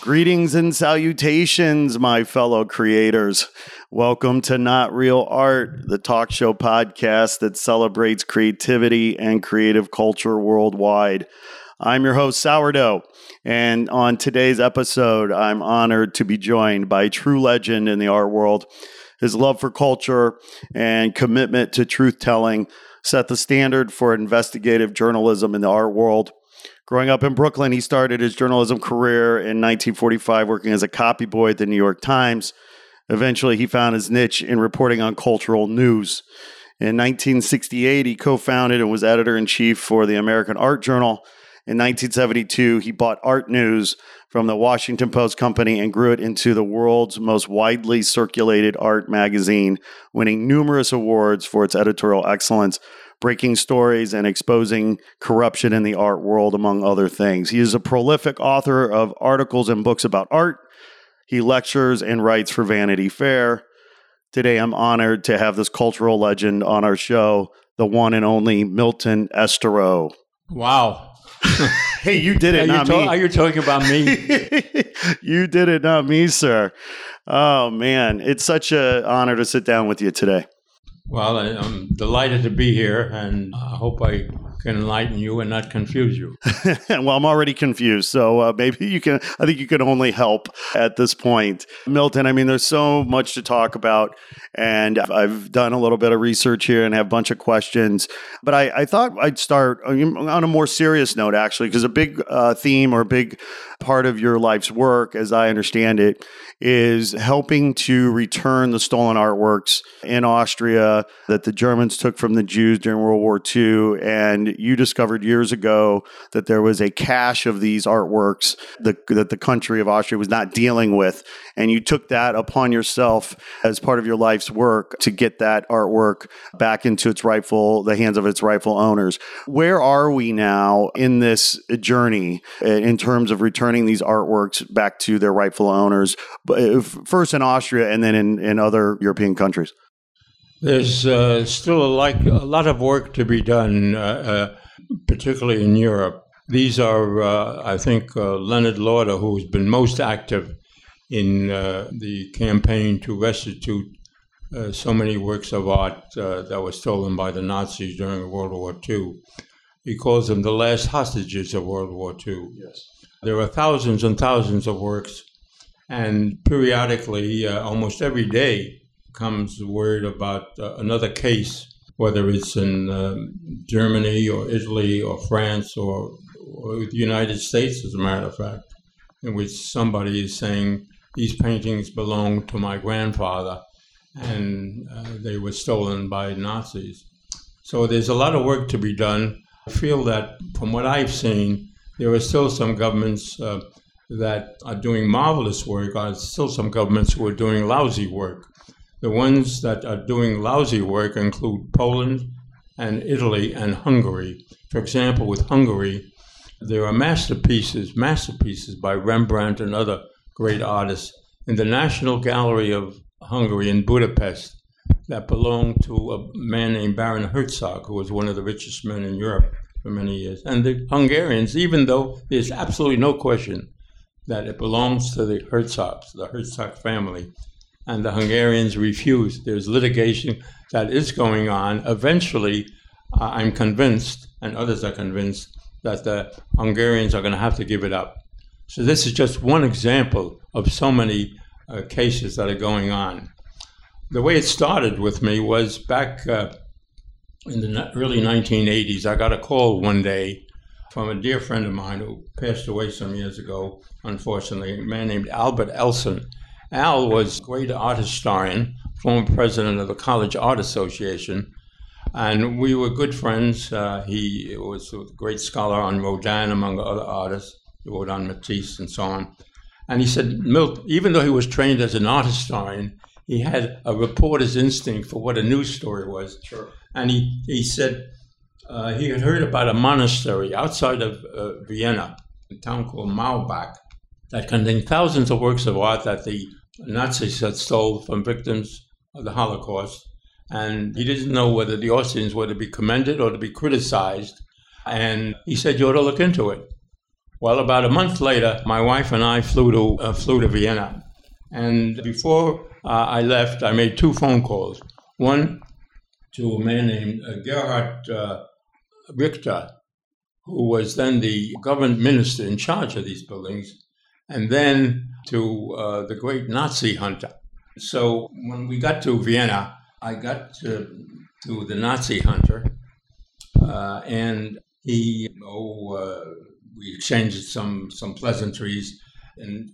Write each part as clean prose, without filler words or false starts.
Greetings and salutations, my fellow creators. Welcome to Not Real Art, the talk show podcast that celebrates creativity and creative culture worldwide. I'm your host, Sourdough, and on today's episode, I'm honored to be joined by a true legend in the art world. His love for culture and commitment to truth-telling set the standard for investigative journalism in the art world. Growing up in Brooklyn, he started his journalism career in 1945, working as a copy boy at the New York Times. Eventually, he found his niche in reporting on cultural news. In 1968, he co-founded and was editor-in-chief for the American Art Journal. In 1972, he bought Art News from the Washington Post Company and grew it into the world's most widely circulated art magazine, winning numerous awards for its editorial excellence, breaking stories, and exposing corruption in the art world, among other things. He is a prolific author of articles and books about art. He lectures and writes for Vanity Fair. Today, I'm honored to have this cultural legend on our show, the one and only Milton Esterow. Wow. Hey, you did it, not me. Are you talking about me? You did it, not me, sir. Oh, man. It's such an honor to sit down with you today. Well, I'm delighted to be here, and I hope I can enlighten you and not confuse you. Well, I'm already confused, so maybe you can. I think you can only help at this point. Milton, I mean, there's so much to talk about, and I've done a little bit of research here and have a bunch of questions, but I thought I'd start on a more serious note, actually, because a big theme or a big part of your life's work, as I understand it, is helping to return the stolen artworks in Austria that the Germans took from the Jews during World War II. And you discovered years ago that there was a cache of these artworks that the country of Austria was not dealing with. And you took that upon yourself as part of your life's work to get that artwork back into the hands of its rightful owners. Where are we now in this journey in terms of returning these artworks back to their rightful owners? But first in Austria and then in other European countries? There's still a lot of work to be done, particularly in Europe. These are, I think, Leonard Lauder, who's been most active in the campaign to restitute so many works of art that were stolen by the Nazis during World War II. He calls them the last hostages of World War II. Yes. There are thousands and thousands of works. And periodically, almost every day, comes the word about another case, whether it's in Germany or Italy or France or the United States, as a matter of fact, in which somebody is saying, these paintings belong to my grandfather, and they were stolen by Nazis. So there's a lot of work to be done. I feel that, from what I've seen, there are still some governments that are doing marvelous work, are still some governments who are doing lousy work. The ones that are doing lousy work include Poland and Italy and Hungary. For example, with Hungary, there are masterpieces by Rembrandt and other great artists in the National Gallery of Hungary in Budapest that belong to a man named Baron Herzog, who was one of the richest men in Europe for many years. And the Hungarians, even though there's absolutely no question that it belongs to the Herzogs, the Herzog family, and the Hungarians refuse. There's litigation that is going on. Eventually, I'm convinced, and others are convinced, that the Hungarians are going to have to give it up. So this is just one example of so many cases that are going on. The way it started with me was back in the early 1980s, I got a call one day from a dear friend of mine who passed away some years ago, unfortunately, a man named Albert Elson. Al was a great art historian, former president of the College Art Association, And we were good friends. He was a great scholar on Rodin, among other artists. He wrote on Matisse and so on. And he said, Milt, even though he was trained as an art historian, he had a reporter's instinct for what a news story was. Sure. And he said he had heard about a monastery outside of Vienna, a town called Maubach, that contained thousands of works of art that the Nazis had stolen from victims of the Holocaust. And he didn't know whether the Austrians were to be commended or to be criticized. And he said, you ought to look into it. Well, about a month later, my wife and I flew to Vienna. And before I left, I made two phone calls. One to a man named Gerhard Richter, who was then the government minister in charge of these buildings, and then to the great Nazi hunter. So when we got to Vienna, I got to the Nazi hunter, and he, we exchanged some pleasantries. And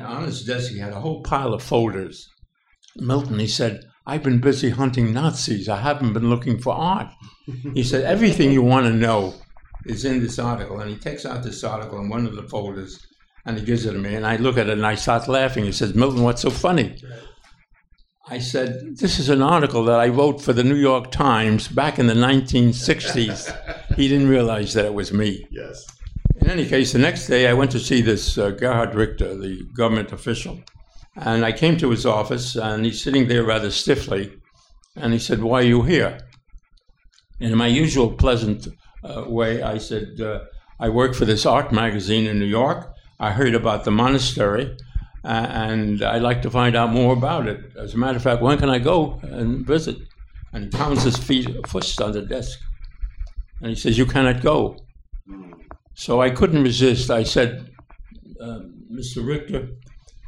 on his desk, he had a whole pile of folders. Milton, he said, I've been busy hunting Nazis. I haven't been looking for art. He said, everything you want to know is in this article. And he takes out this article in one of the folders, and he gives it to me. And I look at it, and I start laughing. He says, Milton, what's so funny? I said, this is an article that I wrote for the New York Times back in the 1960s. He didn't realize that it was me. Yes. In any case, the next day I went to see this Gerhard Richter, the government official. And I came to his office, and he's sitting there rather stiffly. And he said, why are you here? And in my usual pleasant way, I said, I work for this art magazine in New York. I heard about the monastery. And I'd like to find out more about it. As a matter of fact, when can I go and visit? And he pounds his fist on the desk. And he says, you cannot go. So I couldn't resist. I said, Mr. Richter,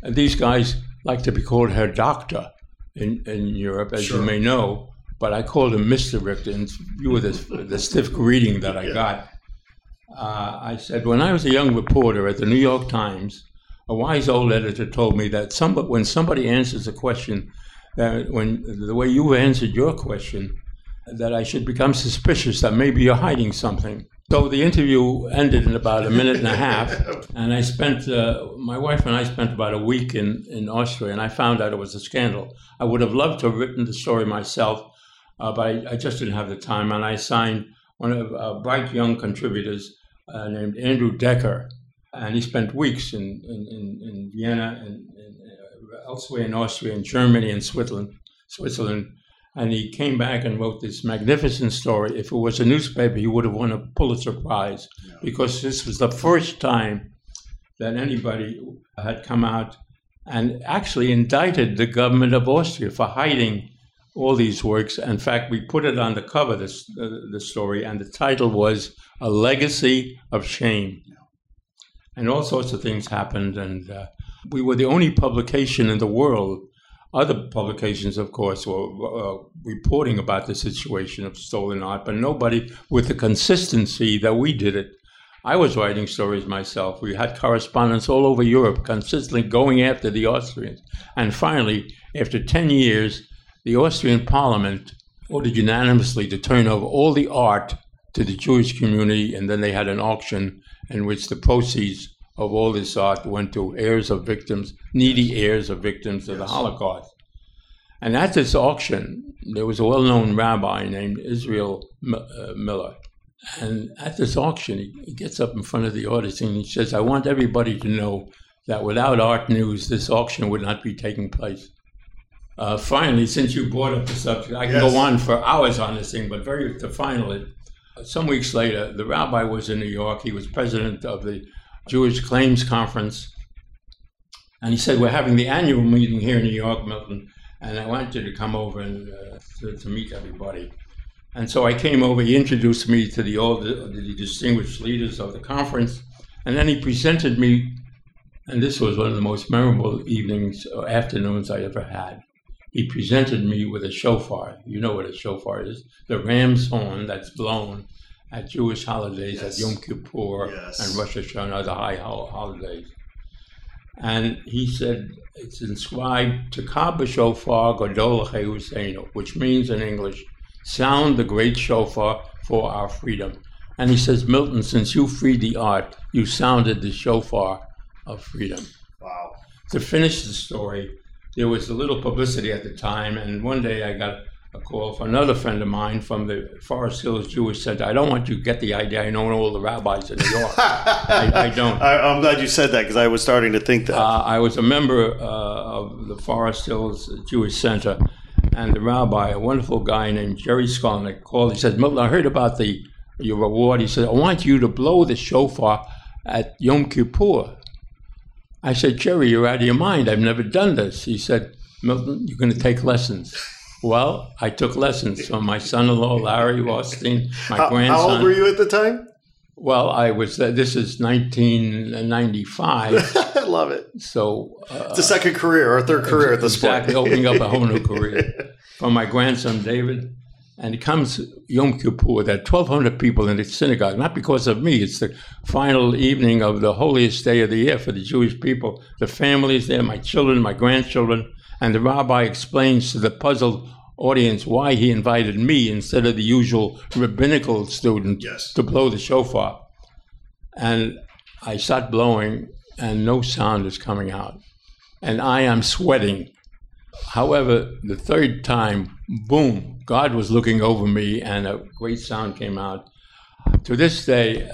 these guys like to be called Herr Doctor in Europe, as sure. You may know. But I called him Mr. Richter in view of the stiff greeting that I got. I said, when I was a young reporter at the New York Times, a wise old editor told me that when somebody answers a question, that when the way you answered your question, that I should become suspicious that maybe you're hiding something. So the interview ended in about a minute and a half, and I spent, my wife and I spent about a week in Austria, and I found out it was a scandal. I would have loved to have written the story myself, but I just didn't have the time, and I signed one of our bright young contributors named Andrew Decker. And he spent weeks in Vienna and elsewhere in Austria and Germany and Switzerland. And he came back and wrote this magnificent story. If it was a newspaper, he would have won a Pulitzer Prize, because this was the first time that anybody had come out and actually indicted the government of Austria for hiding all these works. In fact, we put it on the cover, the story, and the title was A Legacy of Shame. And all sorts of things happened, and we were the only publication in the world. Other publications, of course, were reporting about the situation of stolen art, but nobody with the consistency that we did it. I was writing stories myself. We had correspondents all over Europe consistently going after the Austrians. And finally, after 10 years, the Austrian parliament voted unanimously to turn over all the art to the Jewish community, and then they had an auction in which the proceeds of all this art went to needy heirs of victims yes. of the Holocaust. And at this auction, there was a well-known rabbi named Israel Miller. And at this auction, he gets up in front of the audience and he says, I want everybody to know that without Art News, this auction would not be taking place. Finally, since you brought up the subject, I can yes. go on for hours on this thing, but to final it, some weeks later, the rabbi was in New York. He was president of the Jewish Claims Conference. And he said, we're having the annual meeting here in New York, Milton, and I want you to come over and to meet everybody. And so I came over. He introduced me to the distinguished leaders of the conference. And then he presented me, and this was one of the most memorable evenings or afternoons I ever had. He presented me with a shofar. You know what a shofar is? The ram's horn that's blown at Jewish holidays, yes. at Yom Kippur yes. and Rosh Hashanah, the high holidays. And he said, it's inscribed, Tekab b'shofar gadol l'chei Husseinu, which means in English, sound the great shofar for our freedom. And he says, Milton, since you freed the art, you sounded the shofar of freedom. Wow. To finish the story, there was a little publicity at the time, and one day I got a call from another friend of mine from the Forest Hills Jewish Center. I don't want you to get the idea I know all the rabbis in New York. I don't. I'm glad you said that, because I was starting to think that. I was a member of the Forest Hills Jewish Center, and the rabbi, a wonderful guy named Jerry Skolnick, called. He said, Milton, I heard about your reward. He said, I want you to blow the shofar at Yom Kippur. I said, Jerry, you're out of your mind. I've never done this. He said, Milton, you're going to take lessons. Well, I took lessons from my son-in-law, Larry Rothstein, my grandson. How old were you at the time? Well, I was, this is 1995. I love it. So it's a second career or a third career at this exactly, point. Exactly, opening up a whole new career. From my grandson, David. And it comes Yom Kippur, there are 1,200 people in the synagogue, not because of me. It's the final evening of the holiest day of the year for the Jewish people. The families there, my children, my grandchildren. And the rabbi explains to the puzzled audience why he invited me instead of the usual rabbinical student to blow the shofar. And I start blowing, and no sound is coming out. And I am sweating. However, the third time, boom, God was looking over me, and a great sound came out. To this day,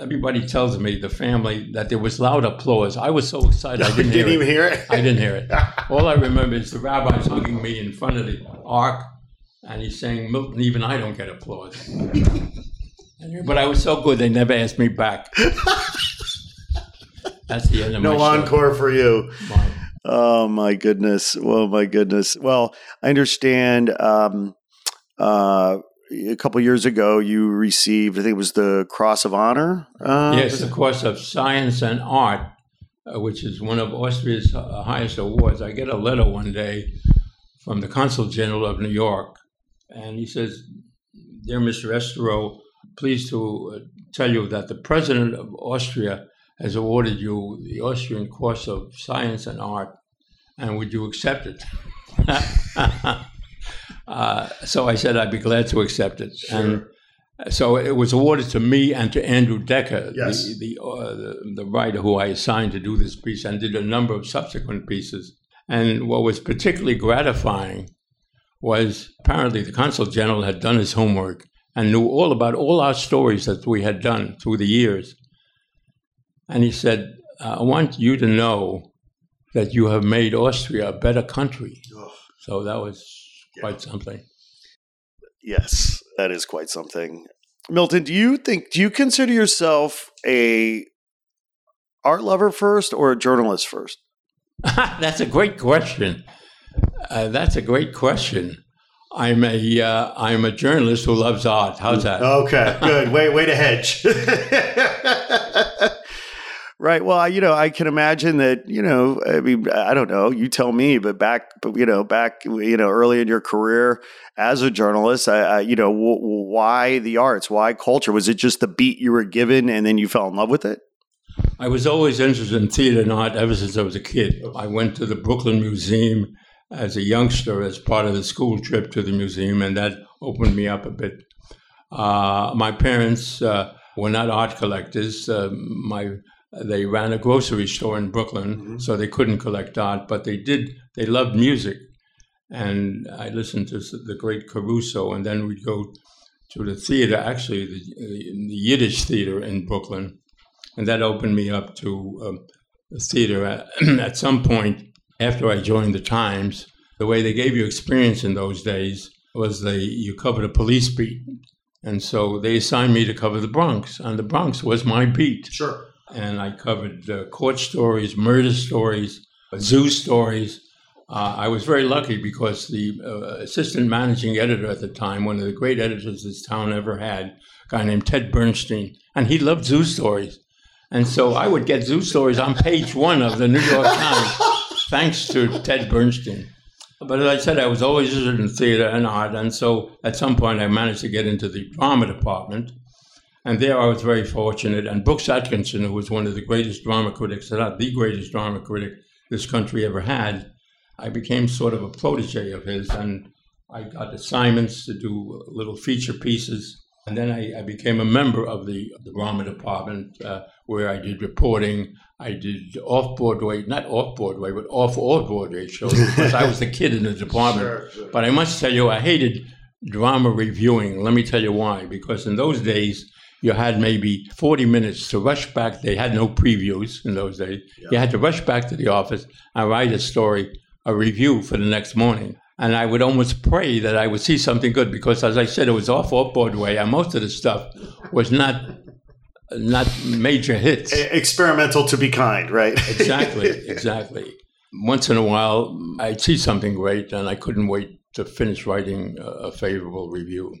everybody tells me, the family, that there was loud applause. I was so excited, I didn't hear it. You didn't even hear it? I didn't hear it. All I remember is the rabbi's hugging me in front of the ark, and he's saying, Milton, even I don't get applause. But I was so good, they never asked me back. That's the end of my story. No encore for you. Wow. Oh, my goodness. Well, my goodness. Well, I understand a couple years ago you received, I think it was the Cross of Honor? Yes, the Cross of Science and Art, which is one of Austria's highest awards. I get a letter one day from the Consul General of New York, and he says, Dear Mr. Esterow, pleased to tell you that the President of Austria has awarded you the Austrian Cross of Science and Art, and would you accept it? So I said, I'd be glad to accept it. Sure. And so it was awarded to me and to Andrew Decker, the writer who I assigned to do this piece and did a number of subsequent pieces. And what was particularly gratifying was apparently the Consul General had done his homework and knew all about all our stories that we had done through the years. And he said, I want you to know that you have made Austria a better country. Ugh. So that was quite something. Yes, that is quite something. Milton, do you consider yourself a art lover first or a journalist first? That's a great question. I'm a journalist who loves art. How's that? Okay, good. Way to hedge. Right. Well, I can imagine that, I mean, I don't know, you tell me, but back, early in your career as a journalist, why the arts, why culture? Was it just the beat you were given and then you fell in love with it? I was always interested in theater and art ever since I was a kid. I went to the Brooklyn Museum as a youngster as part of the school trip to the museum, and that opened me up a bit. My parents were not art collectors. They ran a grocery store in Brooklyn, so they couldn't collect art, but they loved music. And I listened to the great Caruso, and then we'd go to the theater, actually the Yiddish theater in Brooklyn. And that opened me up to the theater. At some point, after I joined the Times, the way they gave you experience in those days was you covered a police beat. And so they assigned me to cover the Bronx, and the Bronx was my beat. Sure. And I covered court stories, murder stories, zoo stories. I was very lucky because the assistant managing editor at the time, one of the great editors this town ever had, a guy named Ted Bernstein, and he loved zoo stories. And so I would get zoo stories on page one of the New York Times, thanks to Ted Bernstein. But as I said, I was always interested in theater and art, and so at some point I managed to get into the drama department. And there I was very fortunate. And Brooks Atkinson, who was one of the greatest drama critics, if not the greatest drama critic this country ever had, I became sort of a protege of his. And I got assignments to do little feature pieces. And then I became a member of the drama department where I did reporting. I did off-Broadway, not off-Broadway, but off-all-Broadway shows because I was the kid in the department. Sure, sure. But I must tell you, I hated drama reviewing. Let me tell you why. Because in those days, you had maybe 40 minutes to rush back. They had no previews in those days. Yeah. You had to rush back to the office and write a story, a review for the next morning. And I would almost pray that I would see something good because, as I said, it was off-Broadway, and most of the stuff was not major hits. Experimental to be kind, right? Exactly, exactly. Once in a while, I'd see something great, and I couldn't wait to finish writing a favorable review.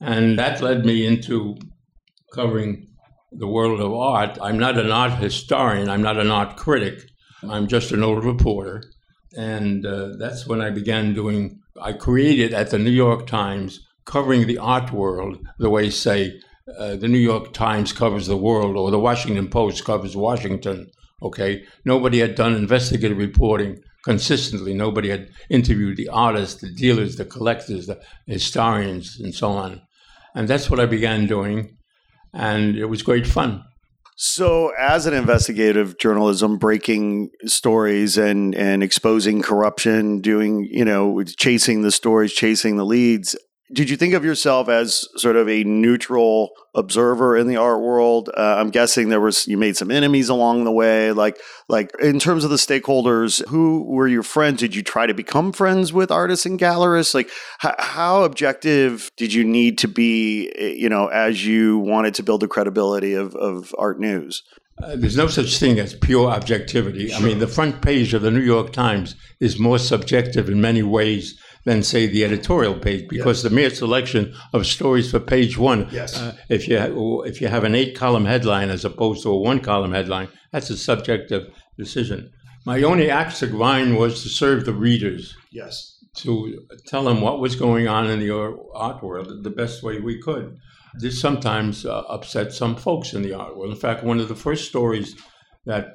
And that led me into covering the world of art. I'm not an art historian. I'm not an art critic. I'm just an old reporter. And that's when I began doing, I created at the New York Times, covering the art world the way, say, the New York Times covers the world or the Washington Post covers Washington, okay? Nobody had done investigative reporting consistently. Nobody had interviewed the artists, the dealers, the collectors, the historians, and so on. And that's what I began doing, and it was great fun. So as an investigative journalism, breaking stories and exposing corruption, doing, you know, chasing the stories, chasing the leads, did you think of yourself as sort of a neutral observer in the art world? I'm guessing you made some enemies along the way. Like in terms of the stakeholders, who were your friends? Did you try to become friends with artists and gallerists? Like how objective did you need to be, you know, as you wanted to build the credibility of Art News? There's no such thing as pure objectivity. Sure. I mean, the front page of the New York Times is more subjective in many ways than, say, the editorial page, because yes. The mere selection of stories for page one, yes. If you have an 8-column headline as opposed to a 1-column headline, that's a subjective decision. My only axe to grind was to serve the readers, yes, to tell them what was going on in the art world the best way we could. This sometimes upset some folks in the art world. In fact, one of the first stories that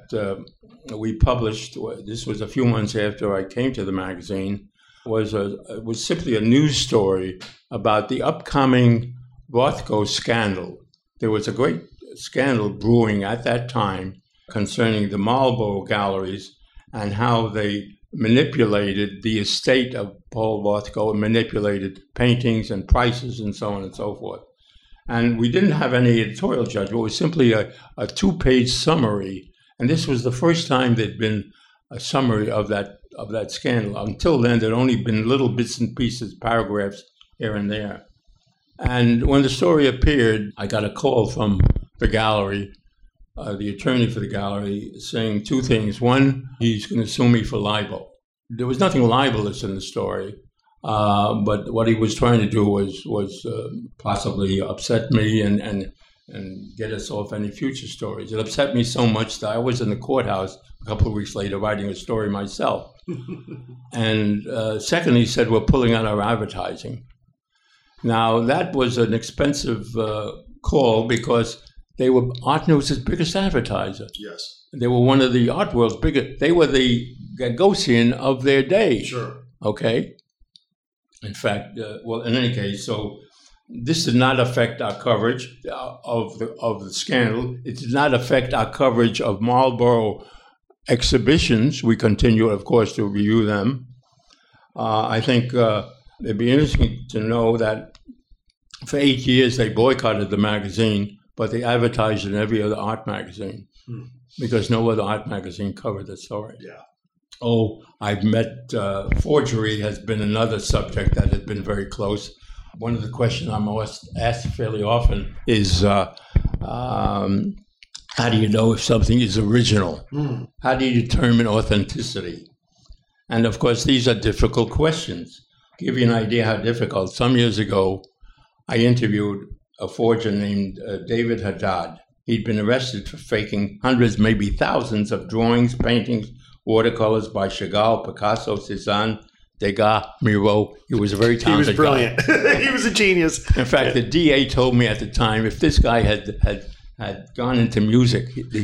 we published, this was a few months after I came to the magazine, was simply a news story about the upcoming Rothko scandal. There was a great scandal brewing at that time concerning the Marlborough galleries and how they manipulated the estate of Paul Rothko and manipulated paintings and prices and so on and so forth. And we didn't have any editorial judgment. It was simply a 2-page summary. And this was the first time there'd been a summary of that scandal. Until then, there'd only been little bits and pieces, paragraphs here and there. And when the story appeared, I got a call from the gallery, the attorney for the gallery, saying two things. One, he's going to sue me for libel. There was nothing libelous in the story, but what he was trying to do was possibly upset me and get us off any future stories. It upset me so much that I was in the courthouse a couple of weeks later writing a story myself. And second, he said, we're pulling out our advertising. Now, that was an expensive call because they were Art News' biggest advertiser. Yes. They were one of the art world's biggest. They were the Gagosian of their day. Sure. Okay. In fact, in any case, so this did not affect our coverage of the scandal. It did not affect our coverage of Marlborough exhibitions. We continue, of course, to review them. I think it'd be interesting to know that for 8 years they boycotted the magazine, but they advertised in every other art magazine because no other art magazine covered the story. Yeah. Oh, I've met forgery has been another subject that has been very close. One of the questions I'm asked fairly often is, how do you know if something is original? Mm. How do you determine authenticity? And of course, these are difficult questions. I'll give you an idea how difficult. Some years ago, I interviewed a forger named David Haddad. He'd been arrested for faking hundreds, maybe thousands of drawings, paintings, watercolors by Chagall, Picasso, Cézanne, Degas, Miro. He was a very talented guy. He was brilliant. He was a genius. In fact, the DA told me at the time, if this guy had gone into music, the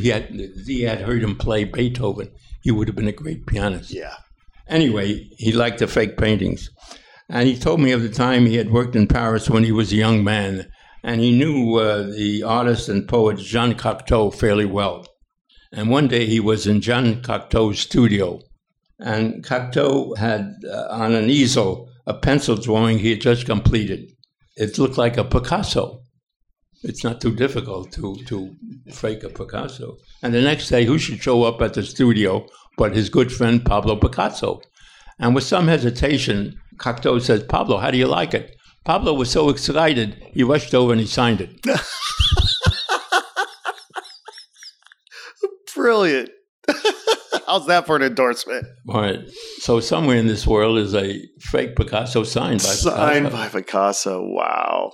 DA had heard him play Beethoven, he would have been a great pianist. Yeah. Anyway, he liked to fake paintings. And he told me of the time he had worked in Paris when he was a young man, and he knew the artist and poet Jean Cocteau fairly well. And one day he was in Jean Cocteau's studio, and Cocteau had on an easel a pencil drawing he had just completed. It looked like a Picasso. It's not too difficult to fake a Picasso. And the next day, who should show up at the studio but his good friend Pablo Picasso? And with some hesitation, Cocteau says, "Pablo, how do you like it?" Pablo was so excited, he rushed over and he signed it. Brilliant. How's that for an endorsement? All right. So somewhere in this world is a fake Picasso signed by Picasso. Signed by Picasso. Wow.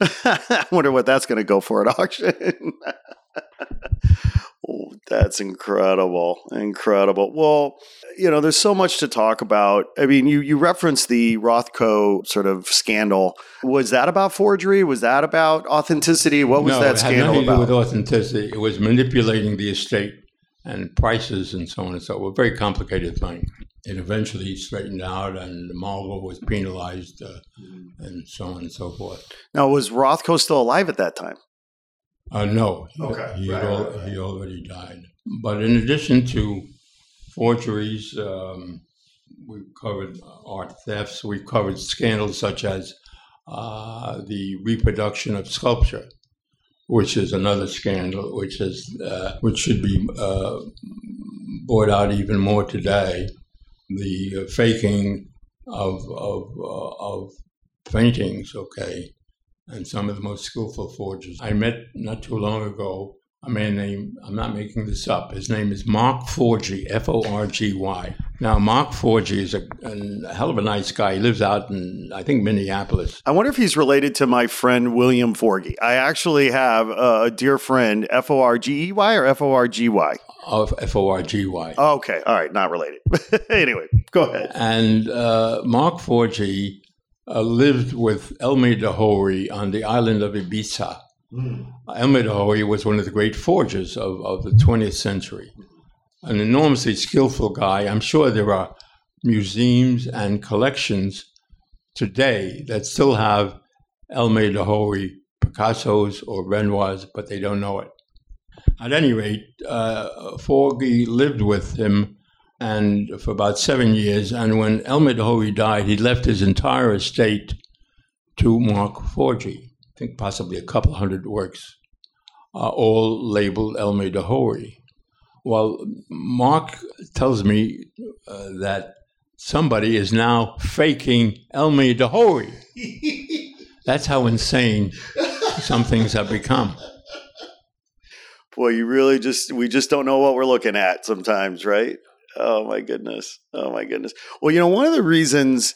I wonder what that's going to go for at auction. Oh, that's incredible. Incredible. Well, you know, there's so much to talk about. I mean, you referenced the Rothko sort of scandal. Was that about forgery? Was that about authenticity? What was that scandal about? No, it had nothing to do with authenticity. It was manipulating the estate and prices and so on and so forth. A very complicated thing. It eventually straightened out, and Marlborough was penalized and so on and so forth. Now, was Rothko still alive at that time? No. Okay. He already died. But in addition to forgeries, we've covered art thefts. We've covered scandals such as the reproduction of sculpture, which is another scandal, which should be brought out even more today. The faking of paintings, okay, and some of the most skillful forgers. I met not too long ago a man named, I'm not making this up, his name is Mark Forgy, F-O-R-G-Y. Now, Mark Forgy is a hell of a nice guy. He lives out in, I think, Minneapolis. I wonder if he's related to my friend, William Forgy. I actually have a dear friend, F-O-R-G-E-Y or F-O-R-G-Y? F-O-R-G-Y. Oh, okay. All right. Not related. Anyway, go ahead. And Mark Forgy lived with Elmyr de Hory on the island of Ibiza. Mm. Elmyr de Hory was one of the great forgers of the 20th century. An enormously skillful guy. I'm sure there are museums and collections today that still have Elmyr de Hory Picassos or Renoirs, but they don't know it. At any rate, Forgy lived with him and for about 7 years, and when Elmyr de Hory died, he left his entire estate to Mark Forgy. I think possibly a couple hundred works, all labeled Elmyr de Hory. Well, Mark tells me that somebody is now faking Elmyr de Hory. That's how insane some things have become. Boy, you really we just don't know what we're looking at sometimes, right? Oh, my goodness. Well, you know, one of the reasons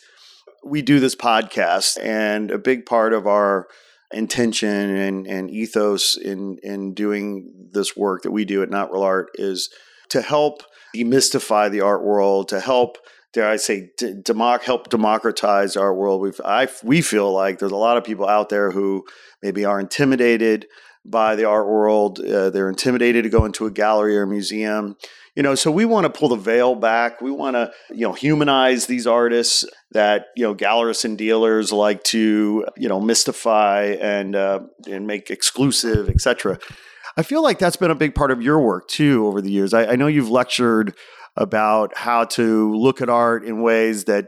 we do this podcast, and a big part of our intention and ethos in doing this work that we do at Not Real Art, is to help demystify the art world, to help, dare I say, help democratize our world. We feel like there's a lot of people out there who maybe are intimidated by the art world. They're intimidated to go into a gallery or a museum. You know, so we want to pull the veil back. We want to, you know, humanize these artists that, you know, gallerists and dealers like to, you know, mystify and make exclusive, etc. I feel like that's been a big part of your work too over the years. I know you've lectured about how to look at art in ways that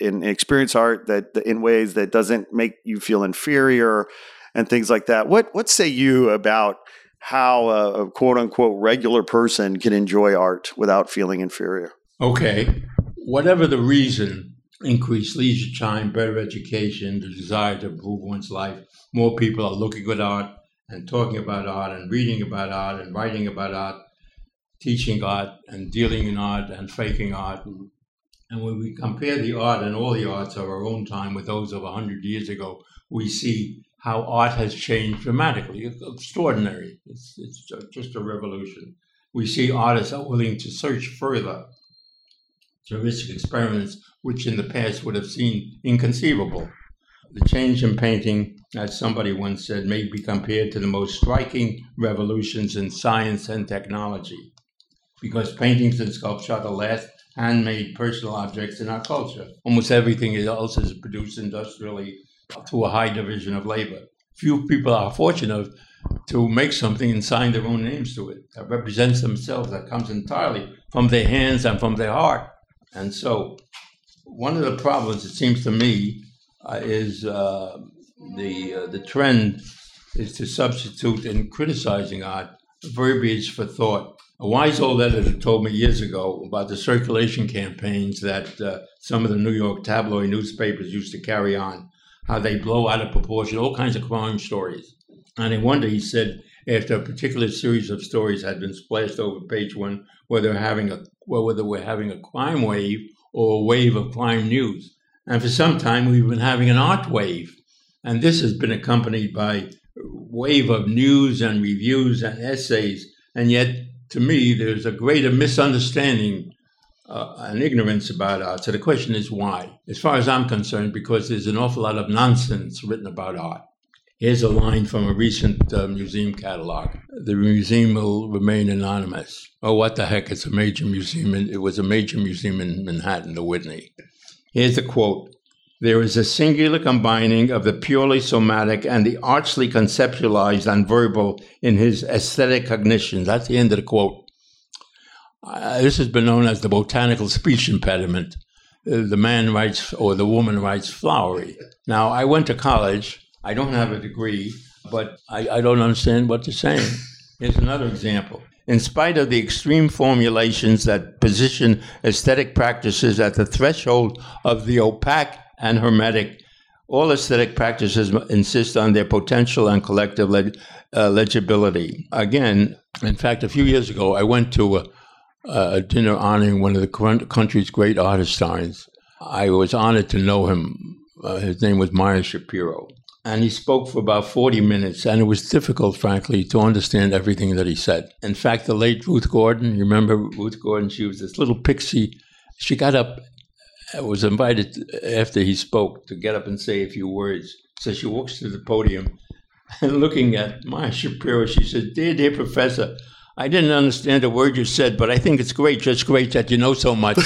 and experience art that in ways that doesn't make you feel inferior and things like that. What say you about how a quote-unquote regular person can enjoy art without feeling inferior? Okay. Whatever the reason, increased leisure time, better education, the desire to improve one's life, more people are looking at art and talking about art and reading about art and writing about art, teaching art and dealing in art and faking art. And when we compare the art and all the arts of our own time with those of 100 years ago, we see how art has changed dramatically. It's extraordinary. It's just a revolution. We see artists are willing to search further, to risk experiments which in the past would have seemed inconceivable. The change in painting, as somebody once said, may be compared to the most striking revolutions in science and technology, because paintings and sculpture are the last handmade personal objects in our culture. Almost everything else is produced industrially through a high division of labor. Few people are fortunate to make something and sign their own names to it. That represents themselves, that comes entirely from their hands and from their heart. And so one of the problems, it seems to me, is the trend is to substitute in criticizing art verbiage for thought. A wise old editor told me years ago about the circulation campaigns that some of the New York tabloid newspapers used to carry on, how they blow out of proportion all kinds of crime stories. And in wonder, he said, after a particular series of stories had been splashed over page one, whether we're having a crime wave or a wave of crime news. And for some time, we've been having an art wave. And this has been accompanied by a wave of news and reviews and essays. And yet, to me, there's a greater misunderstanding and ignorance about art. So the question is why? As far as I'm concerned, because there's an awful lot of nonsense written about art. Here's a line from a recent museum catalog. The museum will remain anonymous. Oh, what the heck, it's a major museum. It was a major museum in Manhattan, the Whitney. Here's the quote. There is a singular combining of the purely somatic and the artfully conceptualized and verbal in his aesthetic cognition. That's the end of the quote. This has been known as the botanical speech impediment. The man writes, or the woman writes, flowery. Now, I went to college. I don't have a degree, but I don't understand what they're saying. Here's another example. In spite of the extreme formulations that position aesthetic practices at the threshold of the opaque and hermetic, all aesthetic practices insist on their potential and collective legibility. Again, in fact, a few years ago, I went to a dinner honoring one of the country's great Artistines. I was honored to know him. His name was Meyer Schapiro. And he spoke for about 40 minutes, and it was difficult, frankly, to understand everything that he said. In fact, the late Ruth Gordon, you remember Ruth Gordon? She was this little pixie. She got up, was invited after he spoke to get up and say a few words. So she walks to the podium, and looking at Maya Shapiro, she says, Dear Professor, I didn't understand a word you said, but I think it's great, just great that you know so much.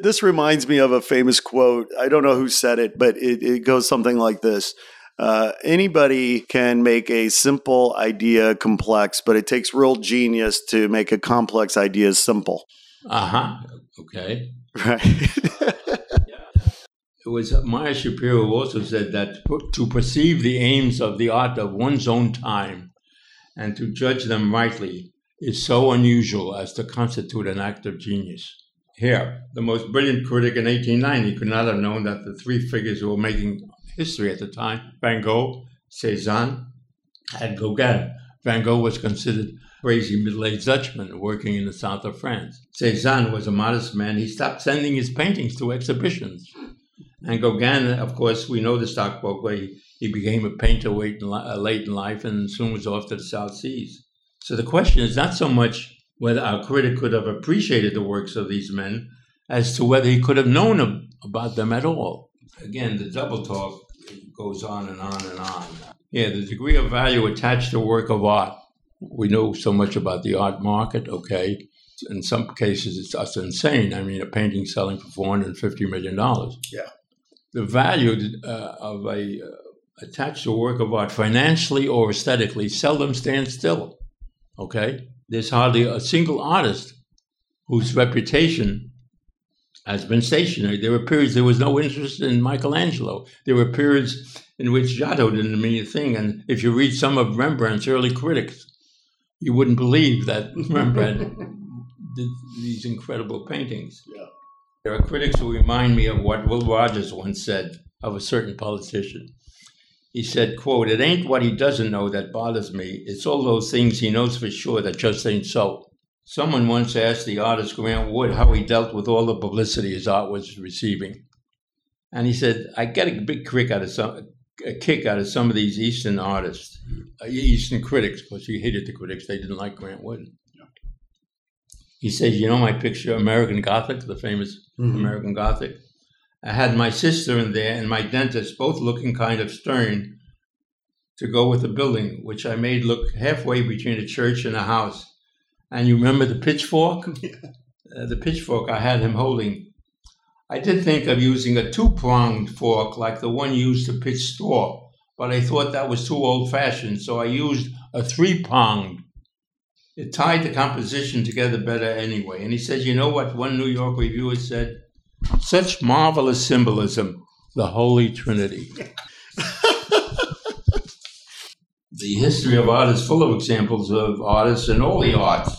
This reminds me of a famous quote. I don't know who said it, but it goes something like this. Anybody can make a simple idea complex, but it takes real genius to make a complex idea simple. Uh-huh. Okay. Right. It was Meyer Schapiro who also said that to perceive the aims of the art of one's own time and to judge them rightly is so unusual as to constitute an act of genius. Here, the most brilliant critic in 1890 could not have known that the three figures who were making history at the time, Van Gogh, Cézanne, and Gauguin. Van Gogh was considered a crazy middle-aged Dutchman working in the south of France. Cézanne was a modest man. He stopped sending his paintings to exhibitions. And Gauguin, of course, we know the stockbroker. He became a painter late in life and soon was off to the South Seas. So the question is not so much whether our critic could have appreciated the works of these men as to whether he could have known about them at all. Again, the double talk goes on and on and on. Yeah, the degree of value attached to work of art. We know so much about the art market, okay. In some cases, it's insane. I mean, a painting selling for $450 million. Yeah. The value attached to work of art, financially or aesthetically, seldom stands still, okay. There's hardly a single artist whose reputation has been stationary. There were periods there was no interest in Michelangelo. There were periods in which Giotto didn't mean a thing. And if you read some of Rembrandt's early critics, you wouldn't believe that Rembrandt did these incredible paintings. Yeah. There are critics who remind me of what Will Rogers once said of a certain politician. He said, quote, it ain't what he doesn't know that bothers me. It's all those things he knows for sure that just ain't so. Someone once asked the artist Grant Wood how he dealt with all the publicity his art was receiving. And he said, I get a big kick out of some of these Eastern artists, Eastern critics, because he hated the critics. They didn't like Grant Wood. Yeah. He says, you know my picture, American Gothic, the famous American Gothic? I had my sister in there and my dentist, both looking kind of stern, to go with the building, which I made look halfway between a church and a house. And you remember the pitchfork? Yeah. the pitchfork I had him holding. I did think of using a two-pronged fork like the one used to pitch straw, but I thought that was too old-fashioned, so I used a three-pronged. It tied the composition together better anyway. And he says, you know what one New York reviewer said? Such marvelous symbolism, the Holy Trinity. The history of art is full of examples of artists in all the arts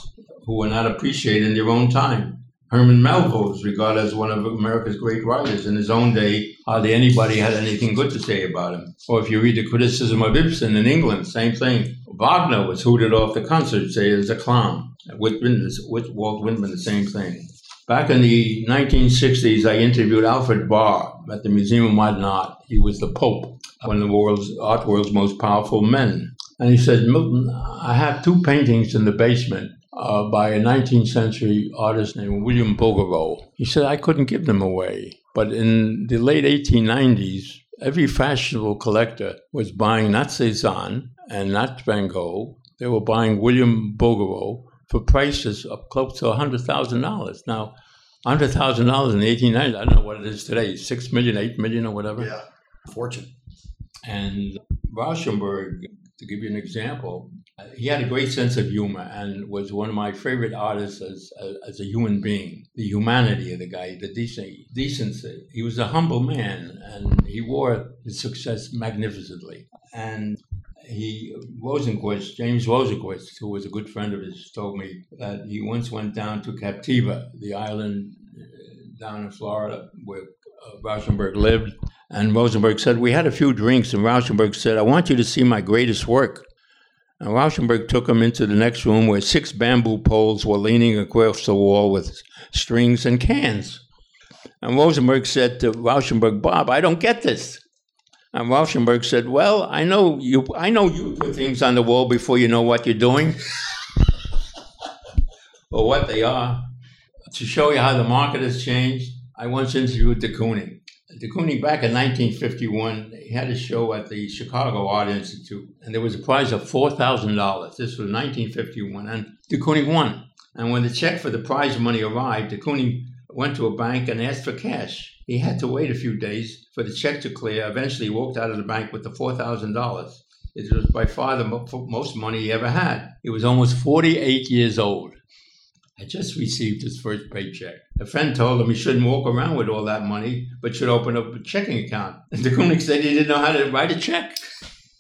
who were not appreciated in their own time. Herman Melville is regarded as one of America's great writers. In his own day, hardly anybody had anything good to say about him. Or if you read the criticism of Ibsen in England, same thing. Wagner was hooted off the concert, say, as a clown. With Walt Whitman, the same thing. Back in the 1960s, I interviewed Alfred Barr at the Museum of Modern Art. He was the Pope, one of the art world's most powerful men. And he said, Milton, I have two paintings in the basement by a 19th century artist named William Bouguereau. He said, I couldn't give them away. But in the late 1890s, every fashionable collector was buying not Cézanne and not Van Gogh. They were buying William Bouguereau for prices up close to $100,000. Now, $100,000 in the 1890s, I don't know what it is today, $6 million, $8 million or whatever. Yeah, fortune. And Rauschenberg, to give you an example, he had a great sense of humor and was one of my favorite artists as a human being. The humanity of the guy, the decency. He was a humble man, and he wore his success magnificently. And James Rosenquist, who was a good friend of his, told me that he once went down to Captiva, the island down in Florida where Rauschenberg lived. And Rosenberg said, we had a few drinks, and Rauschenberg said, I want you to see my greatest work. And Rauschenberg took him into the next room where six bamboo poles were leaning across the wall with strings and cans. And Rosenberg said to Rauschenberg, Bob, I don't get this. And Rauschenberg said, well, I know you put things on the wall before you know what you're doing. Or what they are. To show you how the market has changed, I once interviewed De Kooning. De Kooning, back in 1951, he had a show at the Chicago Art Institute, and there was a prize of $4,000. This was 1951, and De Kooning won. And when the check for the prize money arrived, De Kooning went to a bank and asked for cash. He had to wait a few days for the check to clear. Eventually, he walked out of the bank with the $4,000. It was by far the most money he ever had. He was almost 48 years old. I just received his first paycheck. A friend told him he shouldn't walk around with all that money, but should open up a checking account. And De Kooning said he didn't know how to write a check.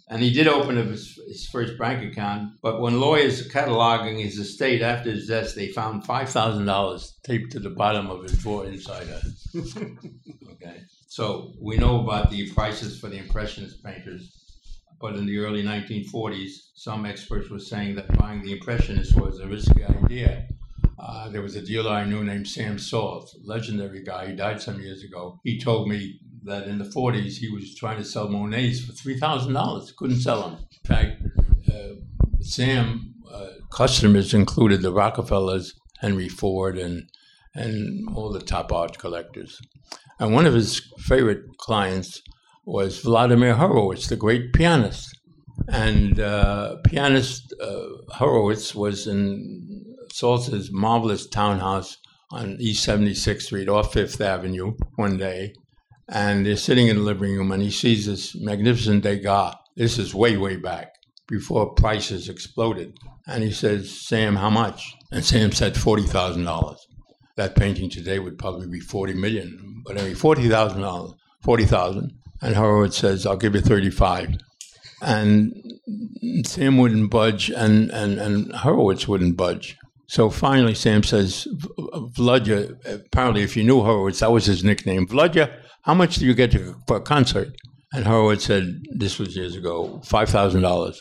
And he did open up his first bank account, but when lawyers were cataloging his estate after his death, they found $5,000 taped to the bottom of his drawer inside her. Okay. So we know about the prices for the Impressionist painters. But in the early 1940s, some experts were saying that buying the Impressionists was a risky idea. There was a dealer I knew named Sam Salt, a legendary guy. He died some years ago. He told me that in the 40s, he was trying to sell Monets for $3,000. Couldn't sell them. In fact, Sam customers included the Rockefellers, Henry Ford, and all the top art collectors. And one of his favorite clients was Vladimir Horowitz, the great pianist. And pianist Horowitz was in Saltz's marvelous townhouse on East 76th Street off Fifth Avenue one day, and they're sitting in the living room, and he sees this magnificent Degas. This is way, way back, before prices exploded. And he says, Sam, how much? And Sam said $40,000. That painting today would probably be $40 million, but anyway, $40,000. And Horowitz says, I'll give you $35. And Sam wouldn't budge, and Horowitz wouldn't budge. So finally, Sam says, Vladya, apparently if you knew Horowitz, that was his nickname, Vladya, how much do you get for a concert? And Horowitz said, this was years ago, $5,000.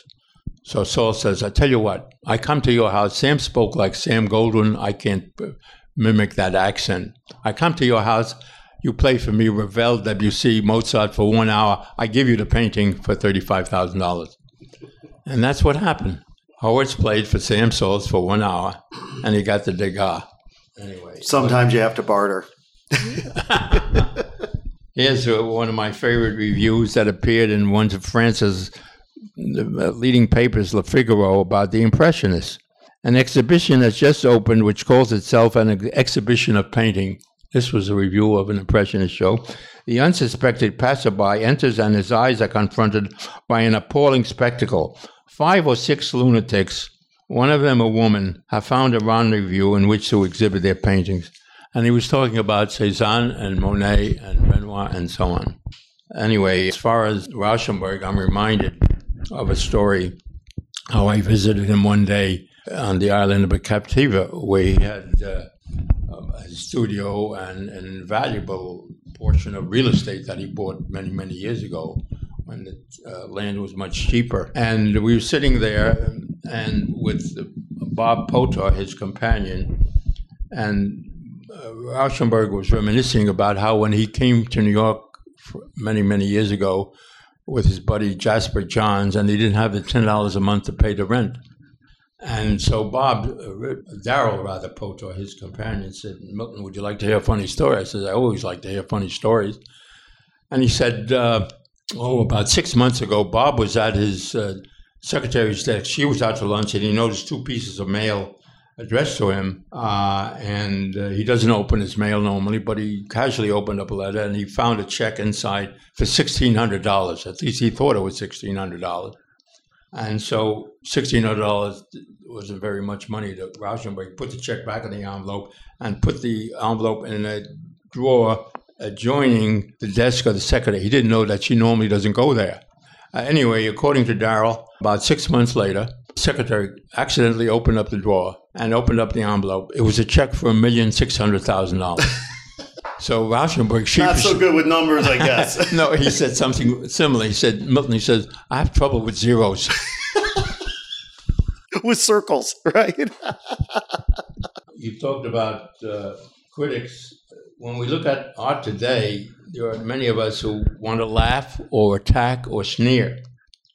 So Saul says, I tell you what, I come to your house. Sam spoke like Sam Goldwyn. I can't mimic that accent. I come to your house. You play for me Ravel, Debussy, Mozart for 1 hour. I give you the painting for $35,000. And that's what happened. Horowitz played for Sam Salt for 1 hour, and he got the Degas. Anyway, sometimes you have to barter. Here's one of my favorite reviews that appeared in one of France's leading papers, Le Figaro, about the Impressionists. An exhibition that's just opened, which calls itself an exhibition of painting. This was a review of an Impressionist show. The unsuspected passerby enters and his eyes are confronted by an appalling spectacle. 5 or 6 lunatics, one of them a woman, have found a rendezvous in which to exhibit their paintings. And he was talking about Cézanne and Monet and Renoir and so on. Anyway, as far as Rauschenberg, I'm reminded of a story how I visited him one day on the island of Captiva, where he had a studio and an invaluable portion of real estate that he bought many, many years ago when the land was much cheaper. And we were sitting there and with Bob Potter, his companion, and Rauschenberg was reminiscing about how when he came to New York many, many years ago with his buddy Jasper Johns, and they didn't have the $10 a month to pay the rent. And so Darrell Potor, his companion, said, "Milton, would you like to hear a funny story?" I said, "I always like to hear funny stories." And he said, about 6 months ago, Bob was at his secretary's desk. She was out to lunch, and he noticed 2 pieces of mail addressed to him. He doesn't open his mail normally, but he casually opened up a letter, and he found a check inside for $1,600. At least he thought it was $1,600. And so $1,600 wasn't very much money to Rauschenberg. Put the check back in the envelope and put the envelope in a drawer adjoining the desk of the secretary. He didn't know that she normally doesn't go there. Anyway, according to Darrell, about 6 months later, the secretary accidentally opened up the drawer and opened up the envelope. It was a check for $1,600,000. So Rauschenberg sheepishly... Not so good with numbers, I guess. No, he said something similar. He said, Milton, he says, "I have trouble with zeros." With circles, right? You talked about critics. When we look at art today, there are many of us who want to laugh or attack or sneer.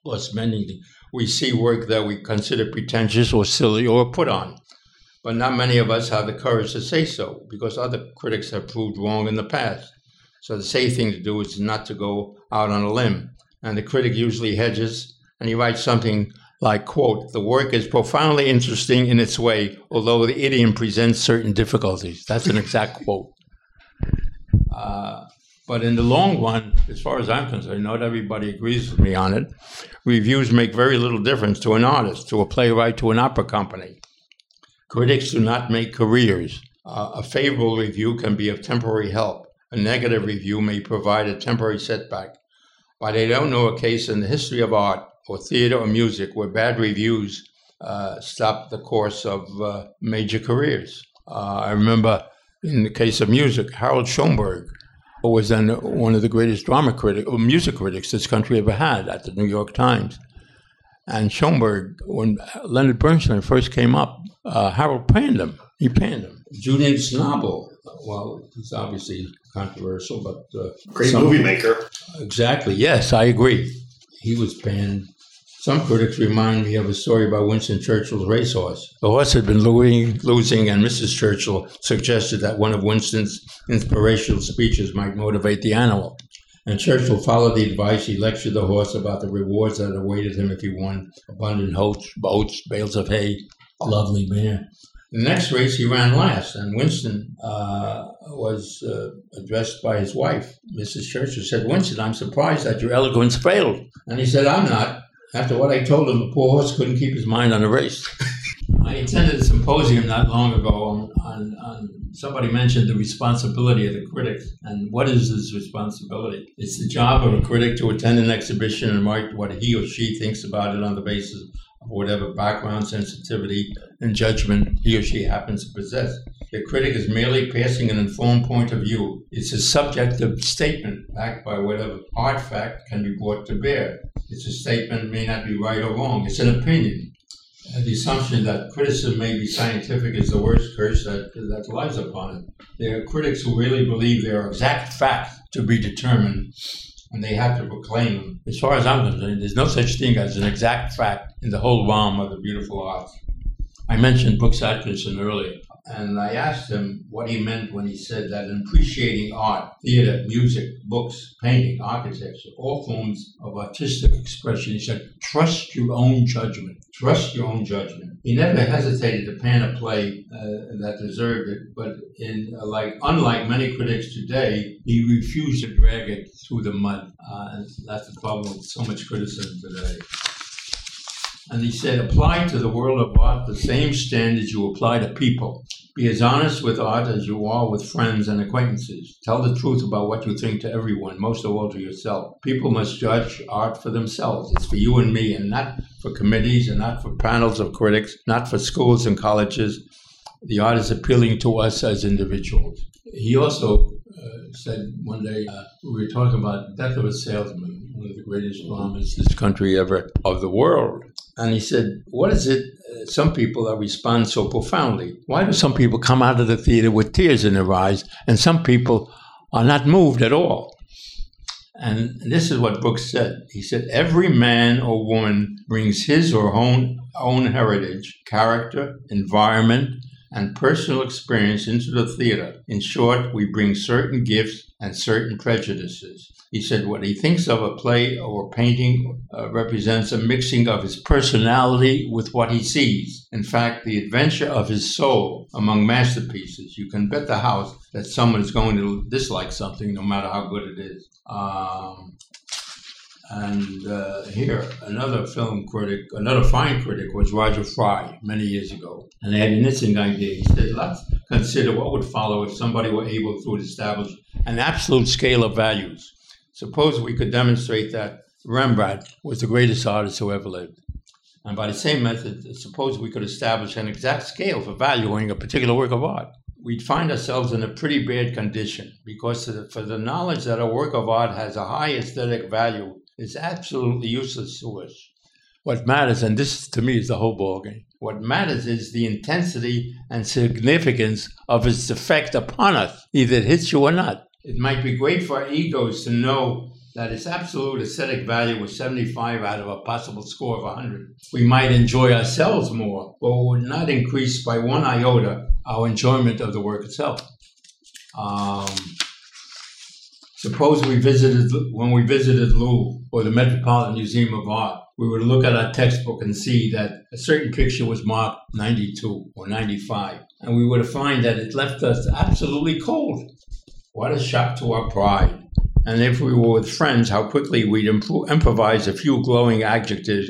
Or many, we see work that we consider pretentious or silly or put on. But not many of us have the courage to say so because other critics have proved wrong in the past. So the safe thing to do is not to go out on a limb. And the critic usually hedges, and he writes something like, quote, "The work is profoundly interesting in its way, although the idiom presents certain difficulties." That's an exact quote. But in the long run, as far as I'm concerned, not everybody agrees with me on it. Reviews make very little difference to an artist, to a playwright, to an opera company. Critics do not make careers. A favorable review can be of temporary help. A negative review may provide a temporary setback. But I don't know a case in the history of art or theater or music where bad reviews stopped the course of major careers. I remember in the case of music, Harold Schoenberg, who was then one of the greatest music critics this country ever had at the New York Times. And Schoenberg, when Leonard Bernstein first came up, Harold panned him. He panned him. Julian Schnabel, well, he's obviously controversial, but... great movie maker. Exactly. Yes, I agree. He was panned. Some critics remind me of a story about Winston Churchill's racehorse. The horse had been losing, and Mrs. Churchill suggested that one of Winston's inspirational speeches might motivate the animal. And Churchill followed the advice. He lectured the horse about the rewards that awaited him if he won: abundant oats, bales of hay, a lovely mare. The next race he ran last, and Winston was addressed by his wife. Mrs. Churchill said, "Winston, I'm surprised that your eloquence failed." And he said, "I'm not. After what I told him, the poor horse couldn't keep his mind on the race." I attended a symposium not long ago on somebody mentioned the responsibility of the critics. And what is this responsibility? It's the job of a critic to attend an exhibition and write what he or she thinks about it on the basis of whatever background, sensitivity, and judgment he or she happens to possess. The critic is merely passing an informed point of view. It's a subjective statement backed by whatever art fact can be brought to bear. It's a statement that may not be right or wrong. It's an opinion. The assumption that criticism may be scientific is the worst curse that lies upon it. There are critics who really believe there are exact facts to be determined, and they have to proclaim them. As far as I'm concerned, there's no such thing as an exact fact in the whole realm of the beautiful arts. I mentioned Brooks Atkinson earlier, and I asked him what he meant when he said that in appreciating art, theater, music, books, painting, architecture, all forms of artistic expression, he said, "Trust your own judgment." Trust your own judgment. He never hesitated to pan a play that deserved it, but unlike many critics today, he refused to drag it through the mud. And that's the problem with so much criticism today. And he said, apply to the world of art the same standards you apply to people. Be as honest with art as you are with friends and acquaintances. Tell the truth about what you think to everyone, most of all to yourself. People must judge art for themselves. It's for you and me, and not for committees, and not for panels of critics, not for schools and colleges. The art is appealing to us as individuals. He also said one day, we were talking about Death of a Salesman, one of the greatest dramas this country ever, of the world. And he said, what is it some people that respond so profoundly? Why do some people come out of the theater with tears in their eyes and some people are not moved at all? And this is what Brooks said. He said, every man or woman brings his or her own heritage, character, environment, and personal experience into the theater. In short, we bring certain gifts and certain prejudices. He said what he thinks of a play or painting represents a mixing of his personality with what he sees. In fact, the adventure of his soul among masterpieces. You can bet the house that someone is going to dislike something no matter how good it is. Here, another fine critic was Roger Fry many years ago. And they had an interesting idea. He said, let's consider what would follow if somebody were able to establish an absolute scale of values. Suppose we could demonstrate that Rembrandt was the greatest artist who ever lived. And by the same method, suppose we could establish an exact scale for valuing a particular work of art. We'd find ourselves in a pretty bad condition because for the knowledge that a work of art has a high aesthetic value is absolutely useless to us. What matters, and this to me is the whole ballgame, what matters is the intensity and significance of its effect upon us, either it hits you or not. It might be great for our egos to know that its absolute aesthetic value was 75 out of a possible score of 100. We might enjoy ourselves more, but would not increase by one iota our enjoyment of the work itself. Suppose when we visited Louvre or the Metropolitan Museum of Art, we would look at our textbook and see that a certain picture was marked 92 or 95, and we would find that it left us absolutely cold. What a shock to our pride. And if we were with friends, how quickly we'd improvise a few glowing adjectives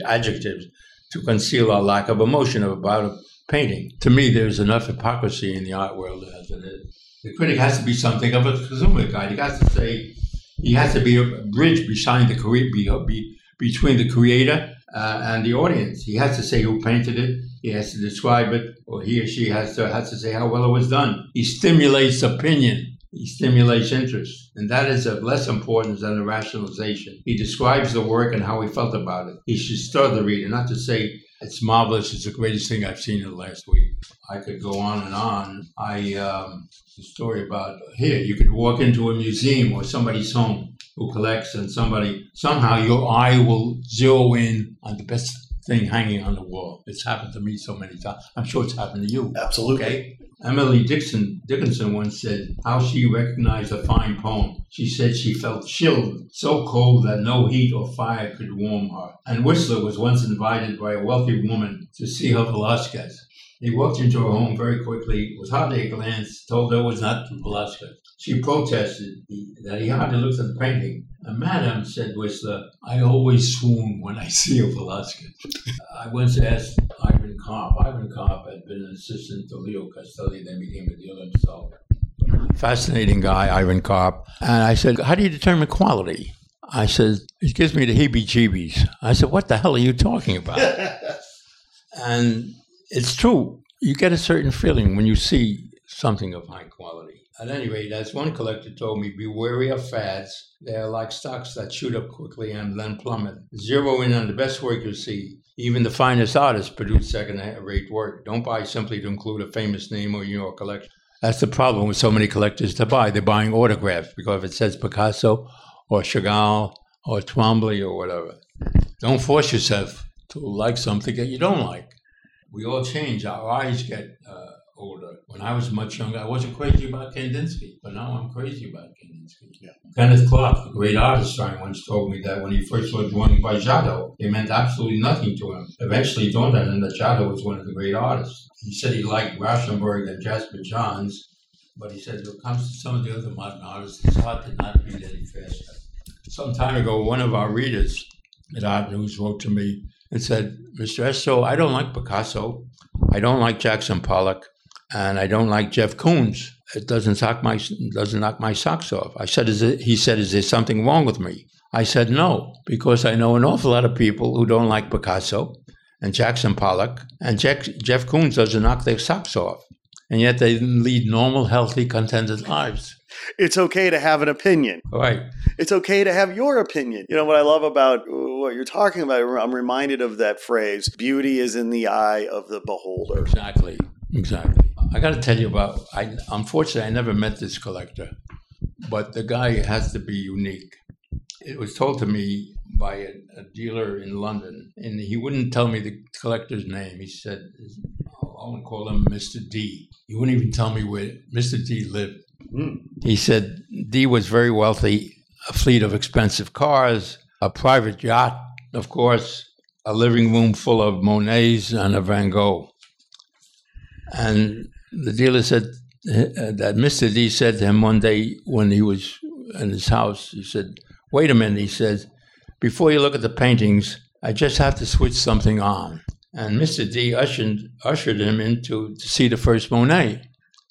to conceal our lack of emotion about a painting. To me, there's enough hypocrisy in the art world as it is. The critic has to be something of a consumer guide. He has to be a bridge between the creator and the audience. He has to say who painted it. He has to describe it, or he or she has to say how well it was done. He stimulates opinion. He stimulates interest, and that is of less importance than the rationalization. He describes the work and how he felt about it. He should stir the reader, not to say, it's marvelous, it's the greatest thing I've seen in the last week. I could go on and on. The story about, here, you could walk into a museum or somebody's home who collects, and somehow your eye will zero in on the best thing hanging on the wall. It's happened to me so many times. I'm sure it's happened to you. Absolutely. Okay? Emily Dickinson once said how she recognized a fine poem. She said she felt chilled, so cold that no heat or fire could warm her. And Whistler was once invited by a wealthy woman to see her Velazquez. He walked into her home very quickly, with hardly a glance, told her it was not Velazquez. She protested that he hardly looked at the painting. And madam, said Whistler, I always swoon when I see a Velazquez. I once asked Ivan Karp. Ivan Karp had been an assistant to Leo Castelli, then became a dealer himself. Fascinating guy, Ivan Karp. And I said, how do you determine quality? I said, it gives me the heebie-jeebies. I said, what the hell are you talking about? And it's true. You get a certain feeling when you see something of high quality. At any rate, as one collector told me, be wary of fads. They are like stocks that shoot up quickly and then plummet. Zero in on the best work you see. Even the finest artists produce second-rate work. Don't buy simply to include a famous name or your collection. That's the problem with so many collectors to buy. They're buying autographs because if it says Picasso or Chagall or Twombly or whatever. Don't force yourself to like something that you don't like. We all change. Our eyes get older. When I was much younger, I wasn't crazy about Kandinsky, but now I'm crazy about Kandinsky. Yeah. Kenneth Clark, the great art historian, once told me that when he first saw drawing by Giotto, it meant absolutely nothing to him. Eventually it dawned on him that Giotto was one of the great artists. He said he liked Rauschenberg and Jasper Johns, but he said when it comes to some of the other modern artists, his heart did not beat any faster. Some time ago, one of our readers at Art News wrote to me and said, Mr. Esterow, I don't like Picasso, I don't like Jackson Pollock, and I don't like Jeff Koons. It doesn't knock my socks off. I said, he said, is there something wrong with me? I said, no, because I know an awful lot of people who don't like Picasso and Jackson Pollock, and Jeff Koons doesn't knock their socks off. And yet they lead normal, healthy, contented lives. It's okay to have an opinion. Right. It's okay to have your opinion. You know, what I love about what you're talking about, I'm reminded of that phrase, beauty is in the eye of the beholder. Exactly. Exactly. I got to tell you about, unfortunately, I never met this collector, but the guy has to be unique. It was told to me by a dealer in London, and he wouldn't tell me the collector's name. He said, I wouldn't call him Mr. D. He wouldn't even tell me where Mr. D lived. Mm. He said D was very wealthy, a fleet of expensive cars, a private yacht, of course, a living room full of Monets and a Van Gogh. And the dealer said that Mr. D said to him one day when he was in his house, he said, wait a minute, he said, before you look at the paintings, I just have to switch something on. And Mr. D ushered him to see the first Monet.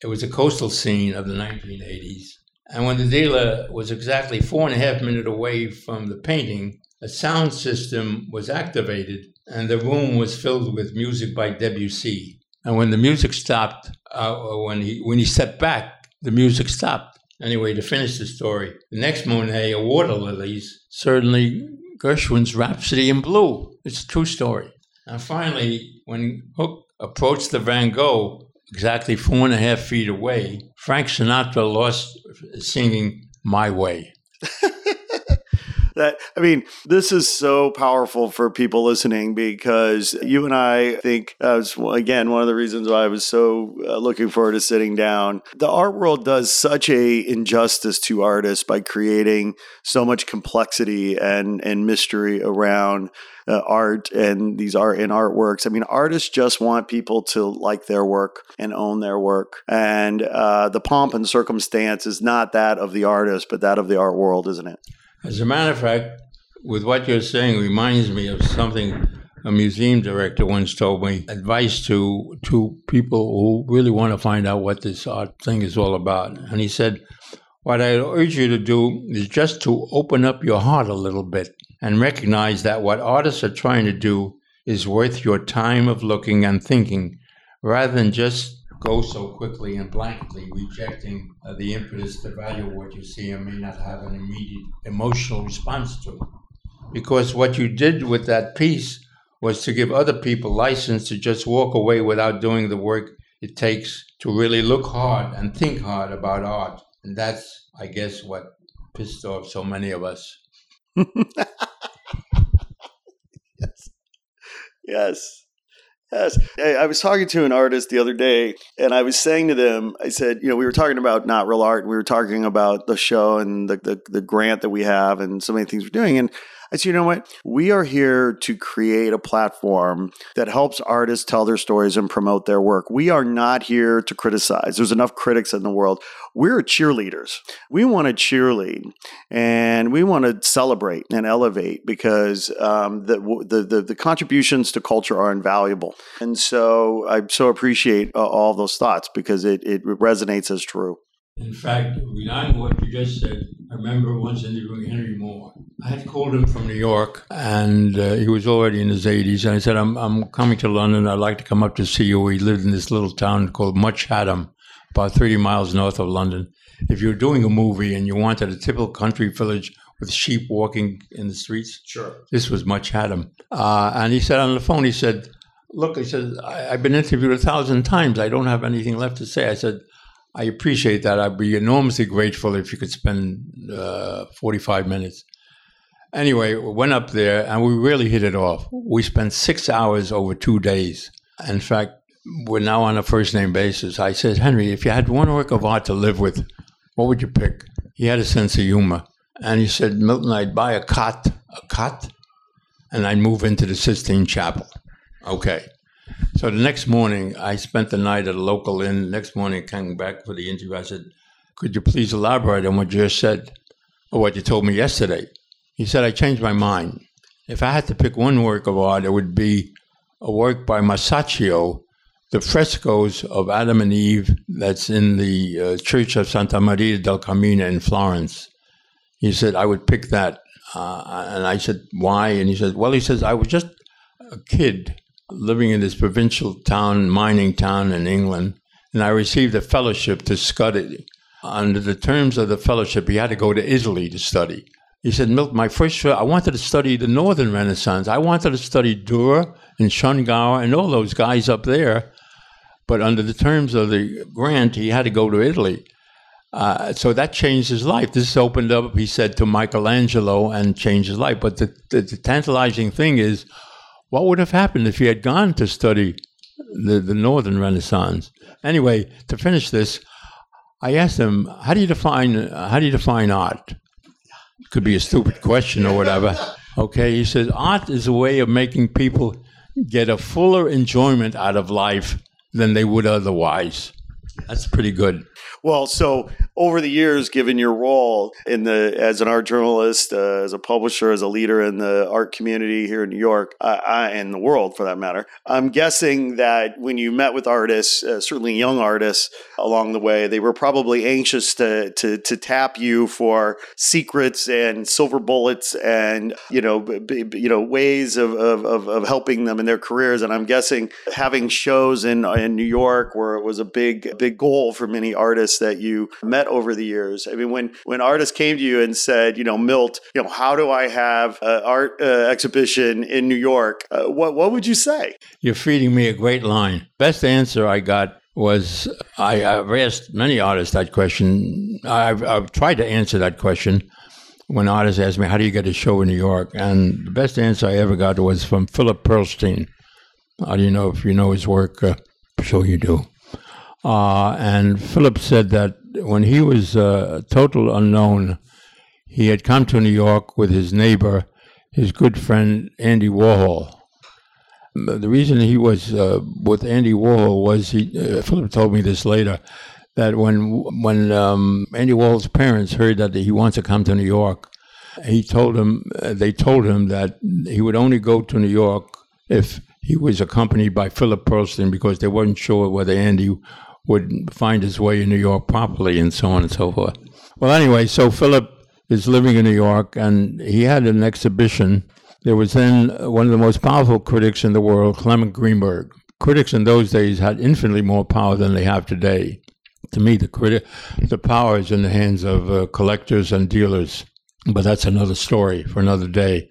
It was a coastal scene of the 1980s. And when the dealer was exactly 4.5 minutes away from the painting, a sound system was activated and the room was filled with music by Debussy. And when the music stopped, when he stepped back, the music stopped. Anyway, to finish the story, the next Monet, A Water Lilies, certainly Gershwin's Rhapsody in Blue. It's a true story. And finally, when Hook approached the Van Gogh, exactly 4.5 feet away, Frank Sinatra lost singing My Way. This is so powerful for people listening because you and I think, again, one of the reasons why I was so looking forward to sitting down. The art world does such an injustice to artists by creating so much complexity and mystery around art and these art and artworks. I mean, artists just want people to like their work and own their work. And the pomp and circumstance is not that of the artist, but that of the art world, isn't it? As a matter of fact, with what you're saying reminds me of something a museum director once told me, advice to people who really want to find out what this art thing is all about. And he said, what I urge you to do is just to open up your heart a little bit and recognize that what artists are trying to do is worth your time of looking and thinking, rather than just go so quickly and blankly, rejecting the impetus to value what you see and may not have an immediate emotional response to. Because what you did with that piece was to give other people license to just walk away without doing the work it takes to really look hard and think hard about art. And that's, I guess, what pissed off so many of us. Yes. Yes. Yes. I was talking to an artist the other day and I was saying to them, I said, you know, we were talking about Not Real Art. And we were talking about the show and the grant that we have and so many things we're doing. And I said, you know what? We are here to create a platform that helps artists tell their stories and promote their work. We are not here to criticize. There's enough critics in the world. We're cheerleaders. We want to cheerlead and we want to celebrate and elevate because the contributions to culture are invaluable. And so I so appreciate all those thoughts because it resonates as true. In fact, relying on what you just said, I remember once interviewing Henry Moore. I had called him from New York, and he was already in his 80s. And I said, I'm coming to London. I'd like to come up to see you. He lived in this little town called Much Haddam, about 30 miles north of London. If you're doing a movie and you wanted a typical country village with sheep walking in the streets, sure, this was Much Haddam. And he said on the phone, he said, look, he said, I've been interviewed 1,000 times. I don't have anything left to say. I said, I appreciate that. I'd be enormously grateful if you could spend 45 minutes. Anyway, we went up there and we really hit it off. We spent 6 hours over 2 days. In fact, we're now on a first name basis. I said, Henry, if you had one work of art to live with, what would you pick? He had a sense of humor. And he said, Milton, I'd buy a cot, and I'd move into the Sistine Chapel. Okay. So the next morning, I spent the night at a local inn. The next morning, I came back for the interview. I said, could you please elaborate on what you just said, or what you told me yesterday? He said, I changed my mind. If I had to pick one work of art, it would be a work by Masaccio, the frescoes of Adam and Eve that's in the Church of Santa Maria del Carmine in Florence. He said, I would pick that. And I said, why? And he said, well, he says, I was just a kid living in this provincial town, mining town in England, and I received a fellowship to study. Under the terms of the fellowship, he had to go to Italy to study. He said, Milton, I wanted to study the Northern Renaissance. I wanted to study Dürer and Schongauer and all those guys up there. But under the terms of the grant, he had to go to Italy. So that changed his life. This opened up, he said, to Michelangelo and changed his life. But the tantalizing thing is, what would have happened if he had gone to study the Northern Renaissance? Anyway, to finish this, I asked him, how do you define art? Could be a stupid question or whatever. Okay, he says, art is a way of making people get a fuller enjoyment out of life than they would otherwise. That's pretty good. Well, so over the years, given your role as an art journalist, as a publisher, as a leader in the art community here in New York, and the world for that matter, I'm guessing that when you met with artists, certainly young artists along the way, they were probably anxious to tap you for secrets and silver bullets and ways of helping them in their careers. And I'm guessing having shows in New York, where it was a big goal for many artists that you met over the years. I mean, when artists came to you and said, Milt, how do I have an art exhibition in New York? What would you say? You're feeding me a great line. Best answer I got was, I've asked many artists that question. I've tried to answer that question when artists ask me, how do you get a show in New York? And the best answer I ever got was from Philip Pearlstein. How do you know if you know his work? Sure you do. And Philip said that when he was a total unknown, he had come to New York with his neighbor, his good friend, Andy Warhol. The reason he was with Andy Warhol was, Philip told me this later, that when Andy Warhol's parents heard that he wants to come to New York, they told him that he would only go to New York if he was accompanied by Philip Pearlstein, because they weren't sure whether Andy would find his way in New York properly, and so on and so forth. Well, anyway, so Philip is living in New York, and he had an exhibition. There was then one of the most powerful critics in the world, Clement Greenberg. Critics in those days had infinitely more power than they have today. To me, the power is in the hands of collectors and dealers, but that's another story for another day.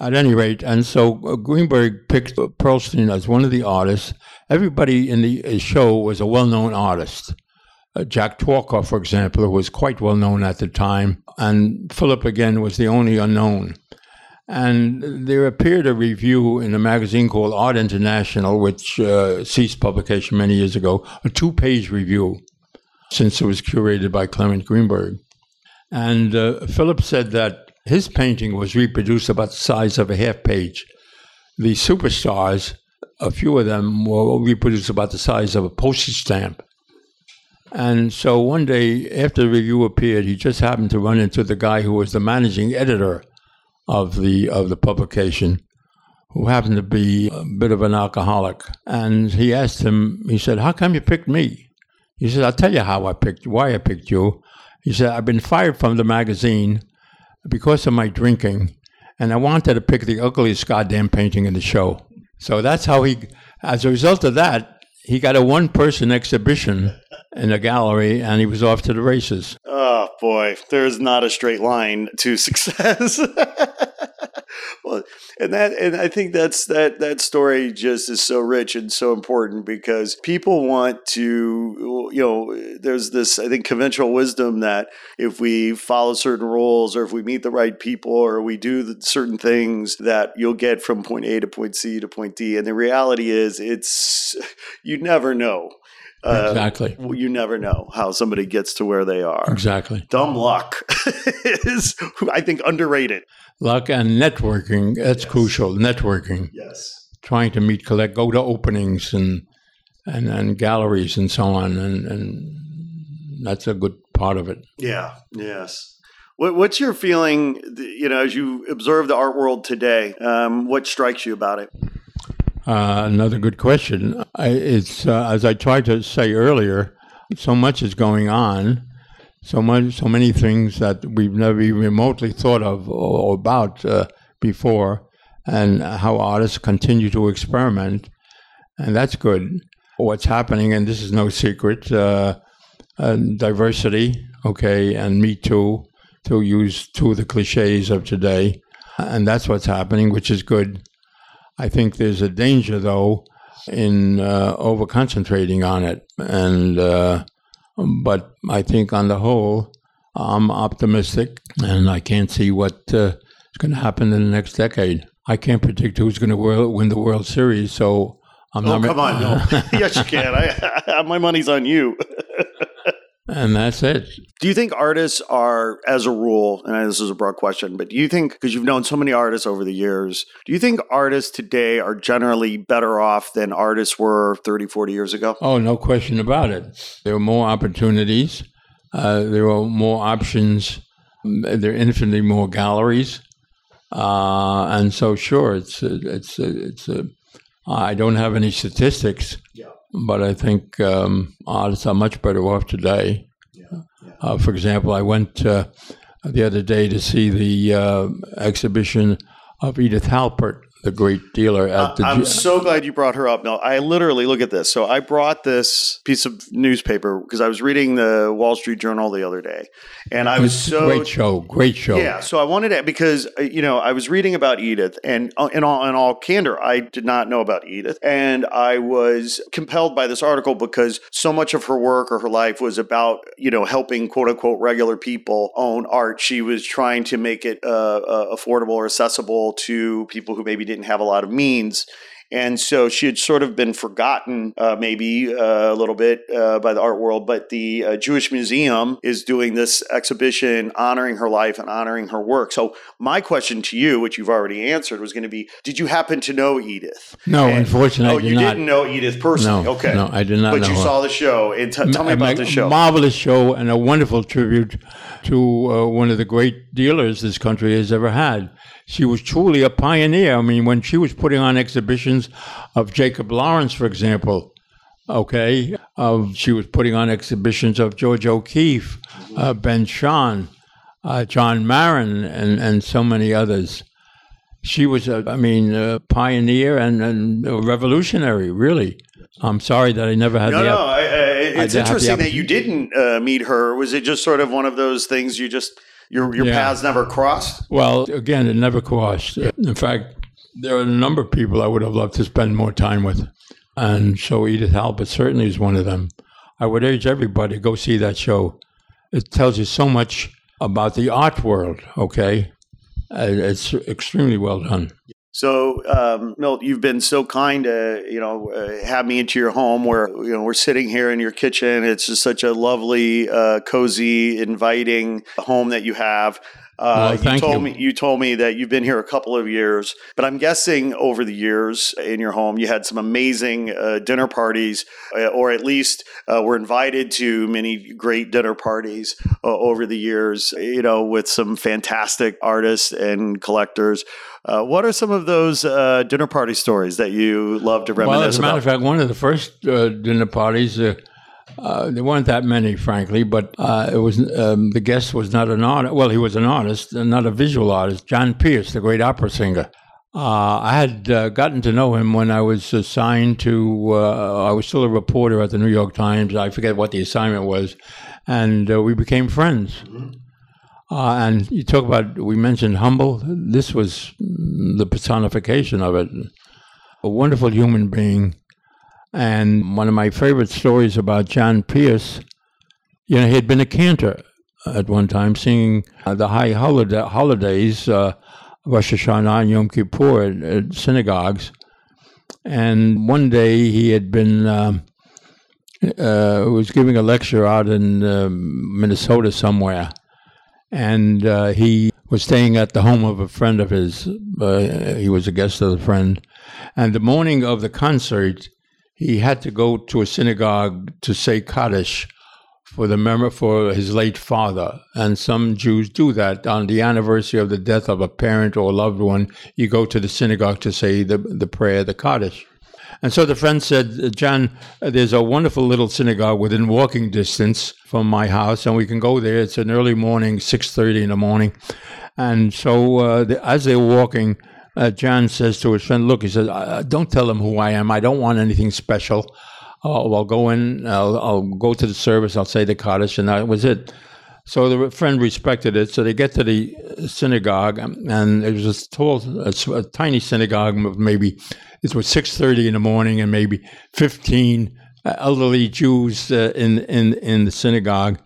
At any rate, and so Greenberg picked Pearlstein as one of the artists. Everybody in the show was a well-known artist. Jack Tworkoff, for example, who was quite well-known at the time, and Philip, again, was the only unknown. And there appeared a review in a magazine called Art International, which ceased publication many years ago, a two-page review, since it was curated by Clement Greenberg. And Philip said that his painting was reproduced about the size of a half page. The superstars, a few of them, were reproduced about the size of a postage stamp. And so one day, after the review appeared, he just happened to run into the guy who was the managing editor of the publication, who happened to be a bit of an alcoholic. And he asked him, he said, how come you picked me? He said, I'll tell you why I picked you. He said, I've been fired from the magazine because of my drinking, and I wanted to pick the ugliest goddamn painting in the show. So that's how as a result of that, he got a one-person exhibition in a gallery, and he was off to the races. Oh, boy, there's not a straight line to success. Well, and I think that story just is so rich and so important because people want to, you know, there's this, I think, conventional wisdom that if we follow certain rules or if we meet the right people or we do certain things that you'll get from point A to point C to point D. And the reality is you never know. Exactly. You never know how somebody gets to where they are. Exactly. Dumb luck is, I think, underrated. Luck and networking, that's crucial. Networking. Yes. Trying to meet, collect, go to openings and galleries and so on. And that's a good part of it. Yeah. Yes. What's your feeling, you know, as you observe the art world today, what strikes you about it? Another good question. As I tried to say earlier, so much is going on, so many things that we've never even remotely thought of or about before, and how artists continue to experiment, and that's good. What's happening, and this is no secret, diversity, okay, and Me Too, to use two of the cliches of today, and that's what's happening, which is good. I think there's a danger, though, in over-concentrating on it. But I think on the whole, I'm optimistic, and I can't see what is going to happen in the next decade. I can't predict who's going to win the World Series, so I'm not... Oh, come on, no. Yes, you can. My money's on you. And that's it. Do you think artists are, as a rule, and this is a broad question, but do you think, because you've known so many artists over the years, do you think artists today are generally better off than artists were 30, 40 years ago? Oh, no question about it. There are more opportunities. There are more options. There are infinitely more galleries. And so, sure, I don't have any statistics. Yeah. But I think artists are much better off today. Yeah, yeah. For example, I went the other day to see the exhibition of Edith Halpert, the great dealer. I'm so glad you brought her up. No, I literally, look at this. So I brought this piece of newspaper because I was reading the Wall Street Journal the other day. And I was so... Great show. Yeah, so I wanted to, because, you know, I was reading about Edith and in all candor, I did not know about Edith. And I was compelled by this article because so much of her work or her life was about, you know, helping quote unquote regular people own art. She was trying to make it affordable or accessible to people who maybe didn't have a lot of means. And so she had sort of been forgotten maybe a little bit by the art world, but the Jewish Museum is doing this exhibition honoring her life and honoring her work. So my question to you, which you've already answered, was going to be, did you happen to know Edith? No, unfortunately, I did not. Oh, you didn't know Edith personally? No, okay. No, I did not know her. But you saw the show. And tell me about the show. Marvelous show and a wonderful tribute to one of the great dealers this country has ever had. She was truly a pioneer. I mean, when she was putting on exhibitions of Jacob Lawrence, for example, okay, she was putting on exhibitions of George O'Keeffe, Ben Shahn, John Marin, and so many others. She was, a pioneer and a revolutionary, really. I'm sorry that I never had it's interesting that you didn't meet her. Was it just sort of one of those things you just... Your paths never crossed? Well, again, it never crossed. In fact, there are a number of people I would have loved to spend more time with. And so Edith Halpert certainly is one of them. I would urge everybody to go see that show. It tells you so much about the art world, okay? It's extremely well done. So, Milt, you've been so kind to, have me into your home where, we're sitting here in your kitchen. It's just such a lovely, cozy, inviting home that you have. You told me that you've been here a couple of years, but I'm guessing over the years in your home, you had some amazing dinner parties, or at least were invited to many great dinner parties over the years, with some fantastic artists and collectors. What are some of those dinner party stories that you love to reminisce about? Well, as a matter of fact, one of the first dinner parties... there weren't that many, frankly, but it was the guest was not an artist. Well, he was an artist, not a visual artist. John Pierce, the great opera singer. I had gotten to know him when I was assigned to. I was still a reporter at the New York Times. I forget what the assignment was, and we became friends. And you talk about, we mentioned humble. This was the personification of it. A wonderful human being. And one of my favorite stories about John Pierce, you know, he had been a cantor at one time, singing the high holidays, Rosh Hashanah and Yom Kippur at synagogues. And one day he had been, was giving a lecture out in Minnesota somewhere. And he was staying at the home of a friend of his. He was a guest of the friend. And the morning of the concert, he had to go to a synagogue to say Kaddish for his late father. And some Jews do that. On the anniversary of the death of a parent or a loved one, you go to the synagogue to say the prayer, the Kaddish. And so the friend said, John, there's a wonderful little synagogue within walking distance from my house, and we can go there. It's an early morning, 6:30 in the morning. And so as they're walking, John says to his friend, look, he says, don't tell them who I am. I don't want anything special. I'll go in, I'll go to the service, I'll say the Kaddish, and that was it. So the friend respected it. So they get to the synagogue, and it was a tiny synagogue of maybe, it was 6:30 in the morning, and maybe 15 elderly Jews in the synagogue.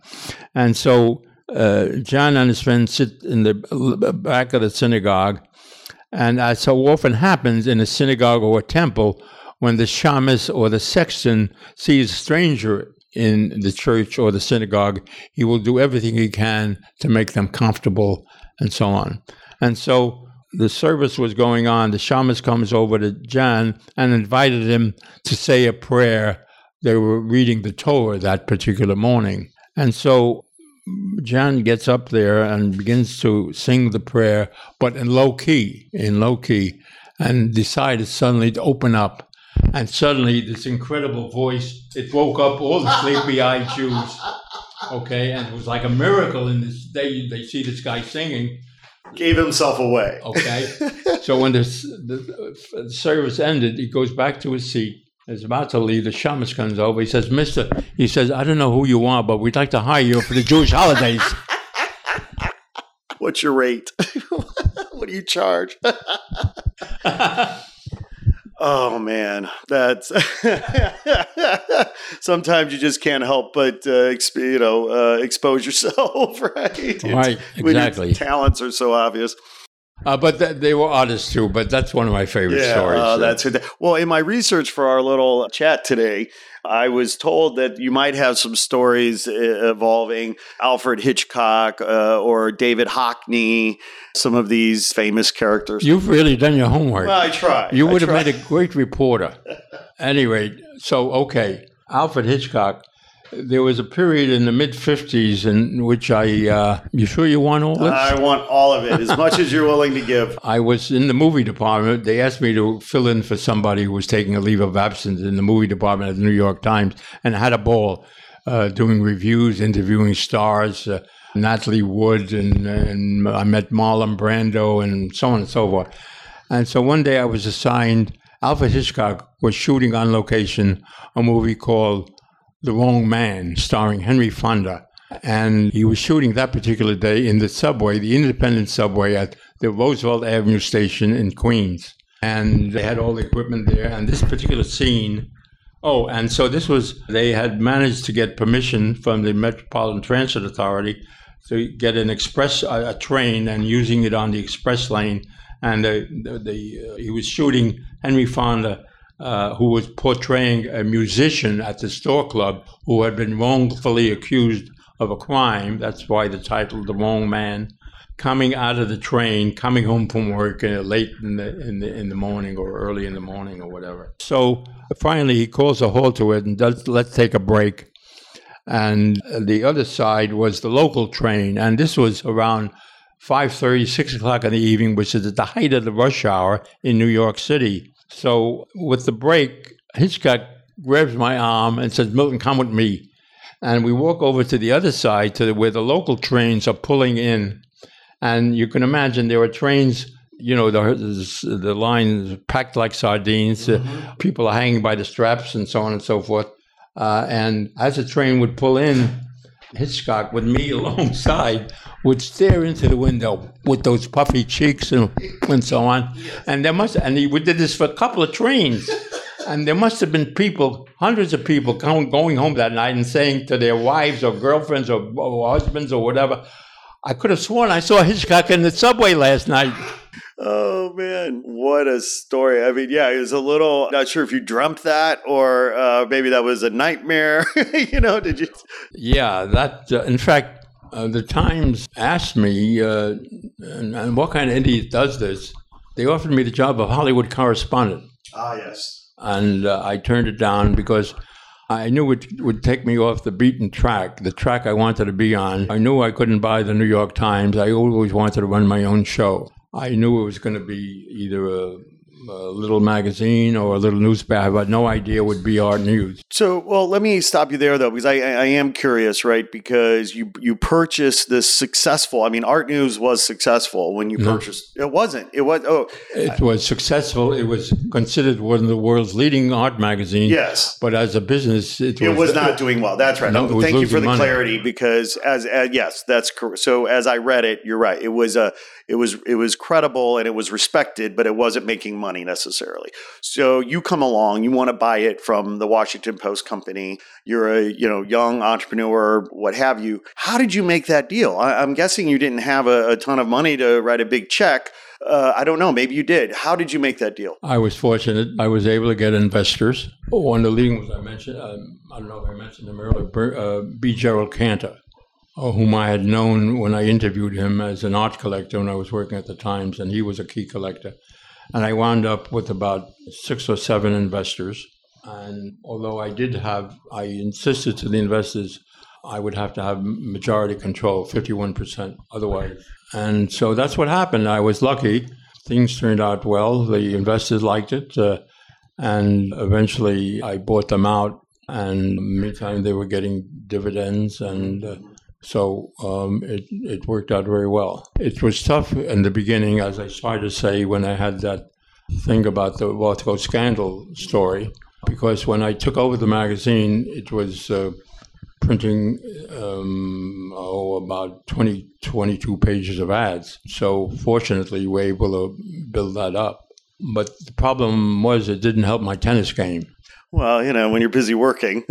And so John and his friend sit in the back of the synagogue, and as so often happens in a synagogue or a temple, when the shamus or the sexton sees a stranger in the church or the synagogue, he will do everything he can to make them comfortable and so on. And so the service was going on. The shamus comes over to John and invited him to say a prayer. They were reading the Torah that particular morning. And so John gets up there and begins to sing the prayer, but in low key, and decided suddenly to open up. And suddenly, this incredible voice, it woke up all the sleepy-eyed Jews, okay? And it was like a miracle in this day. They see this guy singing. Gave himself away. Okay? So when the service ended, he goes back to his seat. He's about to leave. The shamus comes over. He says, Mister, he says, I don't know who you are, but we'd like to hire you for the Jewish holidays. What's your rate? What do you charge? Oh, man, that's sometimes you just can't help but, expose yourself, right? Right, exactly. Your talents are so obvious. But they were artists, too, but that's one of my favorite stories. Well, in my research for our little chat today, I was told that you might have some stories involving Alfred Hitchcock or David Hockney, some of these famous characters. You've really done your homework. Well, I try. You would have made a great reporter. Anyway, so, okay, Alfred Hitchcock. There was a period in the mid-50s in which you sure you want all this? I want all of it, as much as you're willing to give. I was in the movie department. They asked me to fill in for somebody who was taking a leave of absence in the movie department at the New York Times, and I had a ball doing reviews, interviewing stars, Natalie Wood, and I met Marlon Brando, and so on and so forth. And so one day I was assigned, Alfred Hitchcock was shooting on location a movie called The Wrong Man, starring Henry Fonda. And he was shooting that particular day in the subway, the independent subway at the Roosevelt Avenue station in Queens. And they had all the equipment there. And this particular scene, they had managed to get permission from the Metropolitan Transit Authority to get an express, a train, and using it on the express lane. And he was shooting Henry Fonda, who was portraying a musician at the store club who had been wrongfully accused of a crime. That's why the title, The Wrong Man, coming out of the train, coming home from work late in the morning or early in the morning or whatever. So finally he calls a halt to it and does, let's take a break. And the other side was the local train. And this was around 5:30, 6 o'clock in the evening, which is at the height of the rush hour in New York City. So with the break, Hitchcock grabs my arm and says, Milton, come with me. And we walk over to the other side where the local trains are pulling in. And you can imagine there are trains, you know, the line packed like sardines. Mm-hmm. People are hanging by the straps and so on and so forth. And as the train would pull in, Hitchcock, with me alongside, would stare into the window with those puffy cheeks and so on. And there must, and he did this for a couple of trains. And there must have been people, hundreds of people, going home that night and saying to their wives or girlfriends or husbands or whatever, I could have sworn I saw Hitchcock in the subway last night. Oh, man, what a story. I mean, yeah, it was a little, not sure if you dreamt that or maybe that was a nightmare. You know, did you? Yeah, that, in fact, the Times asked me, and what kind of idiot does this? They offered me the job of Hollywood correspondent. Ah, yes. And I turned it down because I knew it would take me off the beaten track, the track I wanted to be on. I knew I couldn't buy the New York Times. I always wanted to run my own show. I knew it was going to be either a little magazine or a little newspaper. I had no idea it would be Art News. So, well, let me stop you there, though, because I am curious, right? Because you purchased this successful. I mean, Art News was successful when you purchased. No. It wasn't. It was. Oh, it was successful. It was considered one of the world's leading art magazines. Yes, but as a business, it was not doing well. That's right. No, thank you for the clarity, because as yes, that's correct. So as I read it, you're right. It was credible and it was respected, but it wasn't making money necessarily. So you come along, you want to buy it from the Washington Post Company. You're a young entrepreneur, what have you. How did you make that deal? I'm guessing you didn't have a ton of money to write a big check. I don't know. Maybe you did. How did you make that deal? I was fortunate. I was able to get investors. One of the leading ones I mentioned, I don't know if I mentioned him earlier, B. Gerald Cantor, whom I had known when I interviewed him as an art collector when I was working at the Times, and he was a key collector. And I wound up with about 6 or 7 investors. And although I insisted to the investors, I would have to have majority control, 51% otherwise. And so that's what happened. I was lucky. Things turned out well. The investors liked it. And eventually I bought them out. And in the meantime, they were getting dividends. And it worked out very well. It was tough in the beginning, as I started to say, when I had that thing about the Rothko scandal story, because when I took over the magazine, it was printing about 20, 22 pages of ads. So fortunately, we were able to build that up. But the problem was it didn't help my tennis game. Well, when you're busy working.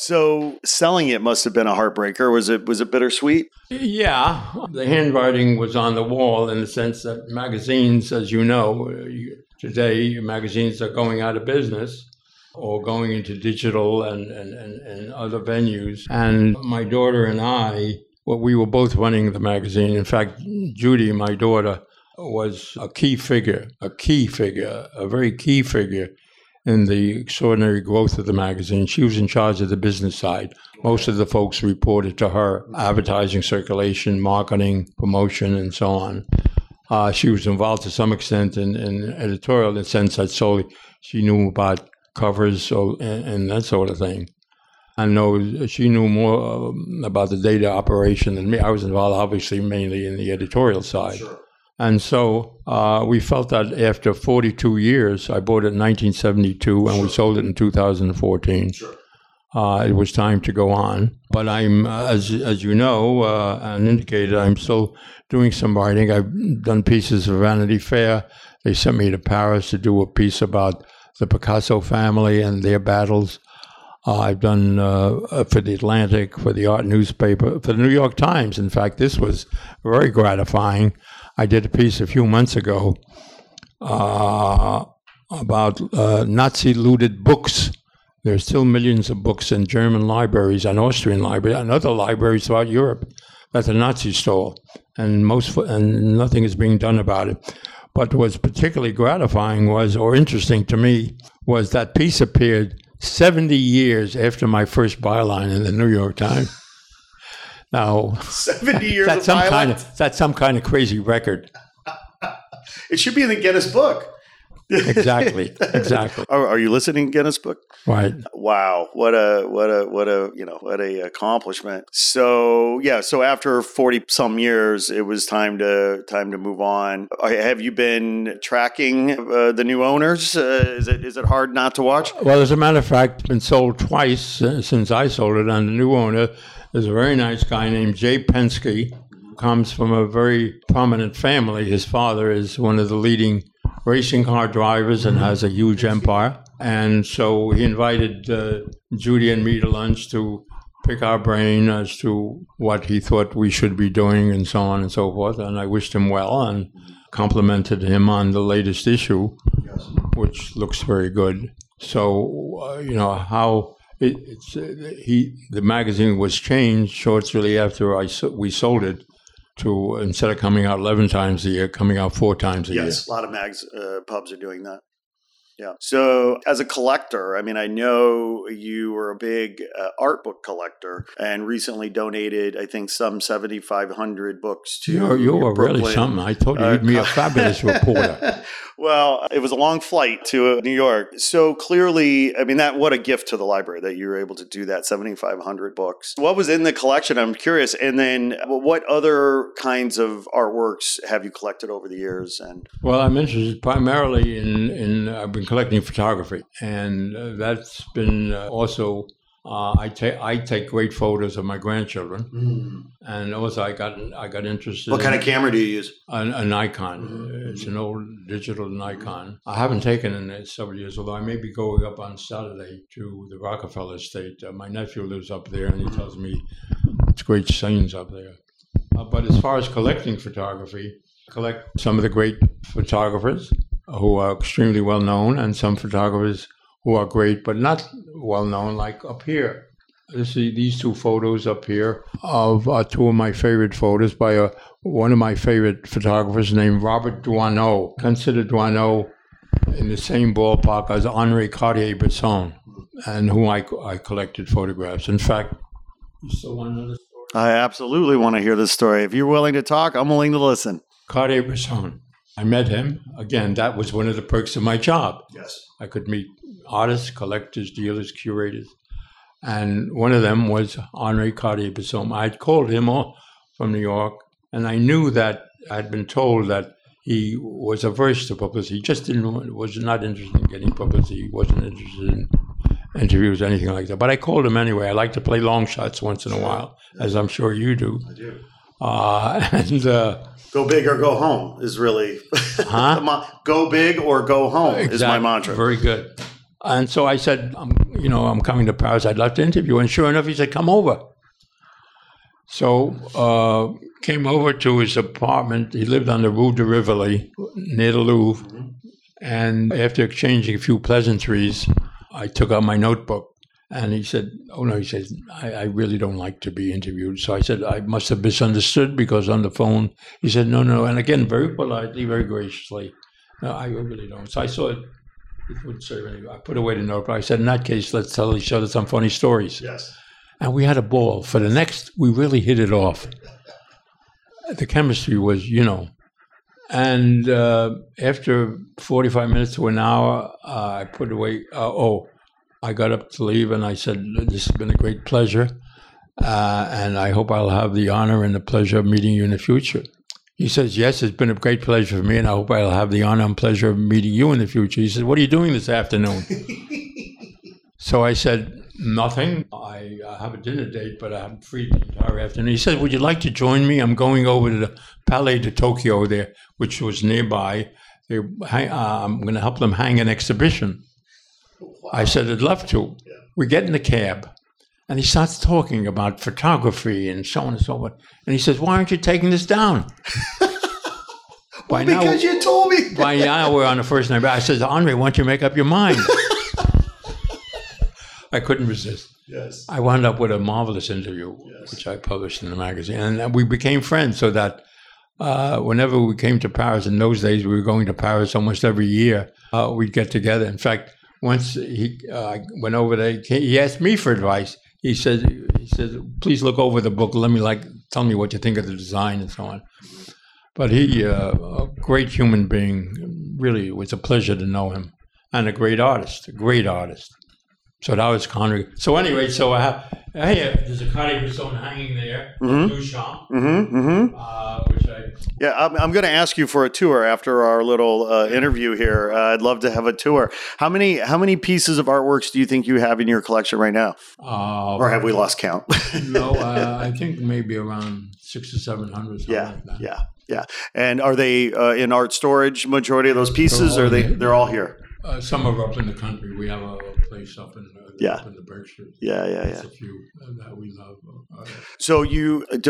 So selling it must have been a heartbreaker. Was it bittersweet? Yeah. The handwriting was on the wall in the sense that magazines, as you know, today magazines are going out of business or going into digital and other venues. And my daughter and I, we were both running the magazine. In fact, Judy, my daughter, was a very key figure in the extraordinary growth of the magazine. She was in charge of the business side. Most of the folks reported to her: advertising, circulation, marketing, promotion, and so on. She was involved to some extent in editorial, in the sense that solely she knew about covers and that sort of thing. I know she knew more about the data operation than me. I was involved, obviously, mainly in the editorial side. Sure. And so we felt that after 42 years, I bought it in 1972 and we sold it in 2014. Sure. It was time to go on. But I'm, as you know, and indicated, I'm still doing some writing. I've done pieces for Vanity Fair. They sent me to Paris to do a piece about the Picasso family and their battles. I've done for the Atlantic, for the Art newspaper, for the New York Times. In fact, this was very gratifying. I did a piece a few months ago about Nazi-looted books. There are still millions of books in German libraries and Austrian libraries and other libraries throughout Europe that the Nazis stole, and nothing is being done about it. But what was particularly gratifying or interesting to me, was that piece appeared 70 years after my first byline in the New York Times. Now, 70 years that's of some violence? That's some kind of crazy record. It should be in the Guinness Book. Exactly. Exactly. Are you listening, Guinness Book? Right. Wow. What a accomplishment. So yeah. So after 40 some years, it was time to move on. Have you been tracking the new owners? Is it hard not to watch? Well, as a matter of fact, it's been sold twice since I sold it. And the new owner is a very nice guy named Jay Pensky. Comes from a very prominent family. His father is one of the leading racing car drivers and has a huge empire. And so he invited Judy and me to lunch to pick our brain as to what he thought we should be doing and so on and so forth. And I wished him well and complimented him on the latest issue, which looks very good. So, the magazine was changed shortly after we sold it. To instead of coming out 11 times a year, coming out 4 times a year. Yes, a lot of mags, pubs are doing that. Yeah. So as a collector, I mean, I know you were a big art book collector and recently donated, I think, some 7,500 books to You were Brooklyn. Really something. I told you you'd be a fabulous reporter. Well, it was a long flight to New York. So clearly, I mean, what a gift to the library that you were able to do that, 7,500 books. What was in the collection? I'm curious. And then what other kinds of artworks have you collected over the years? And well, I'm interested primarily in I've been collecting photography, and that's been also, I take great photos of my grandchildren, and also I got interested. What kind of camera do you use? A Nikon. It's an old digital Nikon. I haven't taken it in several years, although I may be going up on Saturday to the Rockefeller Estate. My nephew lives up there, and he tells me it's great scenes up there. But as far as collecting photography, I collect some of the great photographers who are extremely well known, and some photographers who are great but not well known, like up here. These two photos up here are two of my favorite photos by one of my favorite photographers named Robert Doisneau. Consider Doisneau in the same ballpark as Henri Cartier-Bresson, and who I collected photographs. In fact, you still want to know this story? I absolutely want to hear this story. If you're willing to talk, I'm willing to listen. Cartier-Bresson. I met him. Again, that was one of the perks of my job. Yes. I could meet artists, collectors, dealers, curators. And one of them was Henri Cartier-Bresson. I'd called him from New York, and I knew that I'd been told that he was averse to publicity. He just was not interested in getting publicity. He wasn't interested in interviews, anything like that. But I called him anyway. I like to play long shots once in a while, as I'm sure you do. I do. Go big or go home is really go big or go home is my mantra. Very good. And so I said, I'm coming to Paris. I'd love to interview. And sure enough, he said, come over. So came over to his apartment. He lived on the Rue de Rivoli near the Louvre. And after exchanging a few pleasantries, I took out my notebook. And he said, oh, no, he says, I really don't like to be interviewed. So I said, I must have misunderstood because on the phone, he said, no. And again, very politely, very graciously, no, I really don't. So I saw it wouldn't serve anybody. I put away the note, but I said, in that case, let's tell each other some funny stories. Yes. And we had a ball. For the next, we really hit it off. The chemistry was, And after 45 minutes to an hour, I put away, I got up to leave, and I said, this has been a great pleasure, and I hope I'll have the honor and the pleasure of meeting you in the future. He says, yes, it's been a great pleasure for me, and I hope I'll have the honor and pleasure of meeting you in the future. He said, what are you doing this afternoon? So I said, nothing. I have a dinner date, but I'm free the entire afternoon. He said, would you like to join me? I'm going over to the Palais de Tokyo there, which was nearby. I'm going to help them hang an exhibition. Wow. I said, I'd love to. Yeah. We get in the cab, and he starts talking about photography and so on and so forth. And he says, why aren't you taking this down? Because you told me. By now, we're on the first night. I said, Henri, why don't you make up your mind? I couldn't resist. Yes. I wound up with a marvelous interview, which I published in the magazine. And we became friends so that whenever we came to Paris, in those days, we were going to Paris almost every year, we'd get together. In fact, once he went over there, he asked me for advice. He said, please look over the book. Let me tell me what you think of the design and so on. But he, a great human being, really, it was a pleasure to know him, and a great artist. So that was Connery. So anyway, so there's a Cartier stone hanging there, Duchamp, which I... Yeah, I'm going to ask you for a tour after our little interview here. I'd love to have a tour. How many pieces of artworks do you think you have in your collection right now? Or have we lost count? No, I think maybe around 600 or 700. Like that. Yeah. And are they in art storage? Majority of those pieces, they're all here. Some are up in the country. We have a place up in the Berkshires. There's a few that we love. So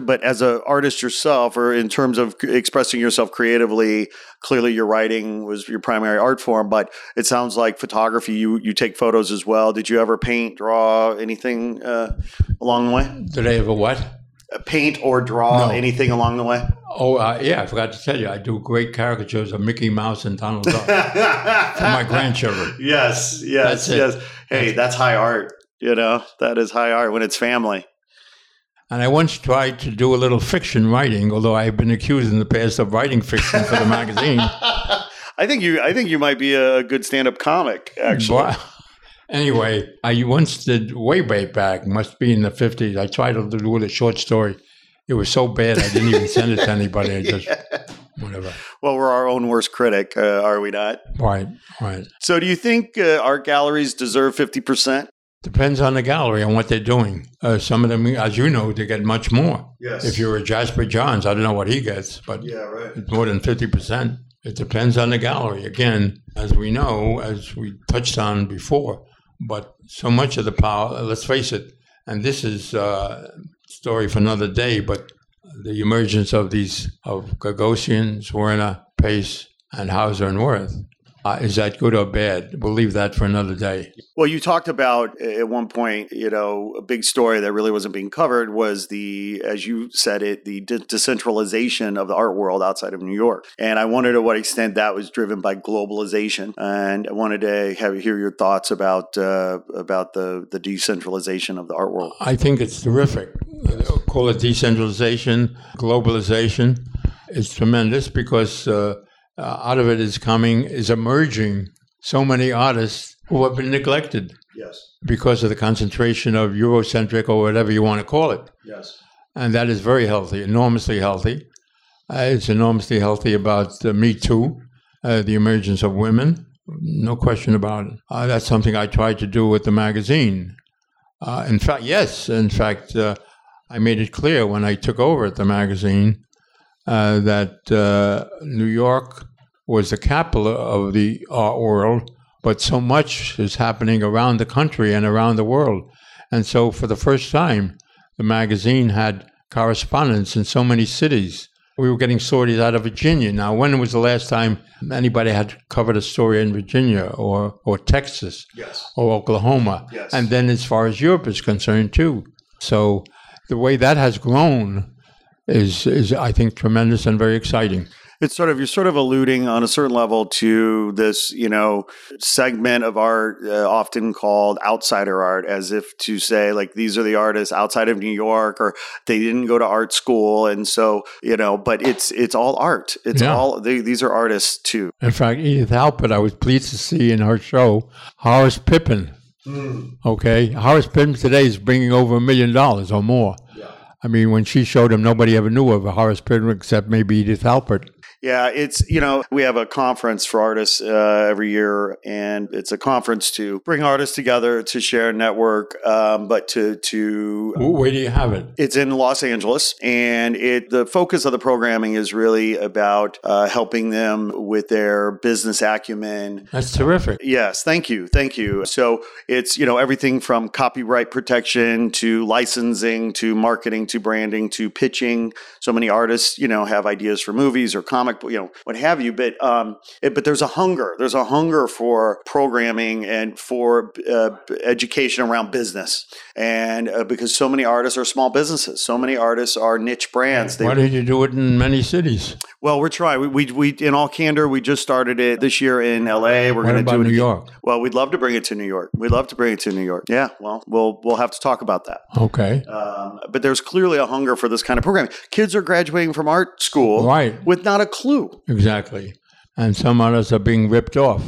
but as an artist yourself, or in terms of expressing yourself creatively, clearly your writing was your primary art form. But it sounds like photography. You take photos as well. Did you ever paint, draw anything along the way? Did I ever what? Paint or draw anything along the way? I forgot to tell you, I do great caricatures of Mickey Mouse and Donald Duck for my grandchildren. Yes. Hey, that's high art, that is high art when it's family. And I once tried to do a little fiction writing, although I've been accused in the past of writing fiction for the magazine. I think you might be a good stand-up comic, actually. But, anyway, I once did way back, must be in the 50s, I tried to do a short story. It was so bad I didn't even send it to anybody. I just whatever. Well, we're our own worst critic, are we not? Right. So do you think art galleries deserve 50%? Depends on the gallery and what they're doing. Some of them, as you know, they get much more. Yes. If you're a Jasper Johns, I don't know what he gets, but it's more than 50%. It depends on the gallery. Again, as we know, as we touched on before, but so much of the power, let's face it, and this is... story for another day, but the emergence of Gagosians, Werner, Pace, and Hauser and Wirth, is that good or bad? We'll leave that for another day. Well, you talked about at one point, a big story that really wasn't being covered was the decentralization of the art world outside of New York. And I wondered to what extent that was driven by globalization. And I wanted to hear your thoughts about the decentralization of the art world. I think it's terrific. I'll call it decentralization, globalization. It's tremendous because... out of it is emerging so many artists who have been neglected because of the concentration of Eurocentric or whatever you want to call it. Yes. And that is very healthy, enormously healthy. It's enormously healthy about Me Too, the emergence of women, no question about it. That's something I tried to do with the magazine. In fact, I made it clear when I took over at the magazine that New York was the capital of the art world, but so much is happening around the country and around the world. And so for the first time, the magazine had correspondents in so many cities. We were getting stories out of Virginia. Now, when was the last time anybody had covered a story in Virginia or Texas or Oklahoma? Yes. And then as far as Europe is concerned, too. So the way that has grown is I think tremendous and very exciting. It's you're alluding on a certain level to this, segment of art often called outsider art, as if to say, like, these are the artists outside of New York, or they didn't go to art school. And so, but it's all art. It's all, these are artists too. In fact, Edith Alpert, I was pleased to see in her show, Horace Pippin. Okay. Horace Pippin today is bringing over $1 million or more. I mean, when she showed him, nobody ever knew of Horace Pippin except maybe Edith Alpert. Yeah, it's, we have a conference for artists every year, and it's a conference to bring artists together to share a network, but to... Where do you have it? It's in Los Angeles, and the focus of the programming is really about helping them with their business acumen. That's terrific. Yes, thank you. So it's, everything from copyright protection to licensing to marketing to branding to pitching. So many artists, have ideas for movies or comics comic, you know, what have you. But but there's a hunger for programming and for education around business, and because so many artists are small businesses, so many artists are niche brands. Why don't you do it in many cities? Well, we're trying. We in all candor, we just started it this year in LA. We're going to do it in New York. Well, we'd love to bring it to New York. Yeah. Well, we'll have to talk about that. Okay. But there's clearly a hunger for this kind of programming. Kids are graduating from art school with not a clue. Exactly. And some artists are being ripped off.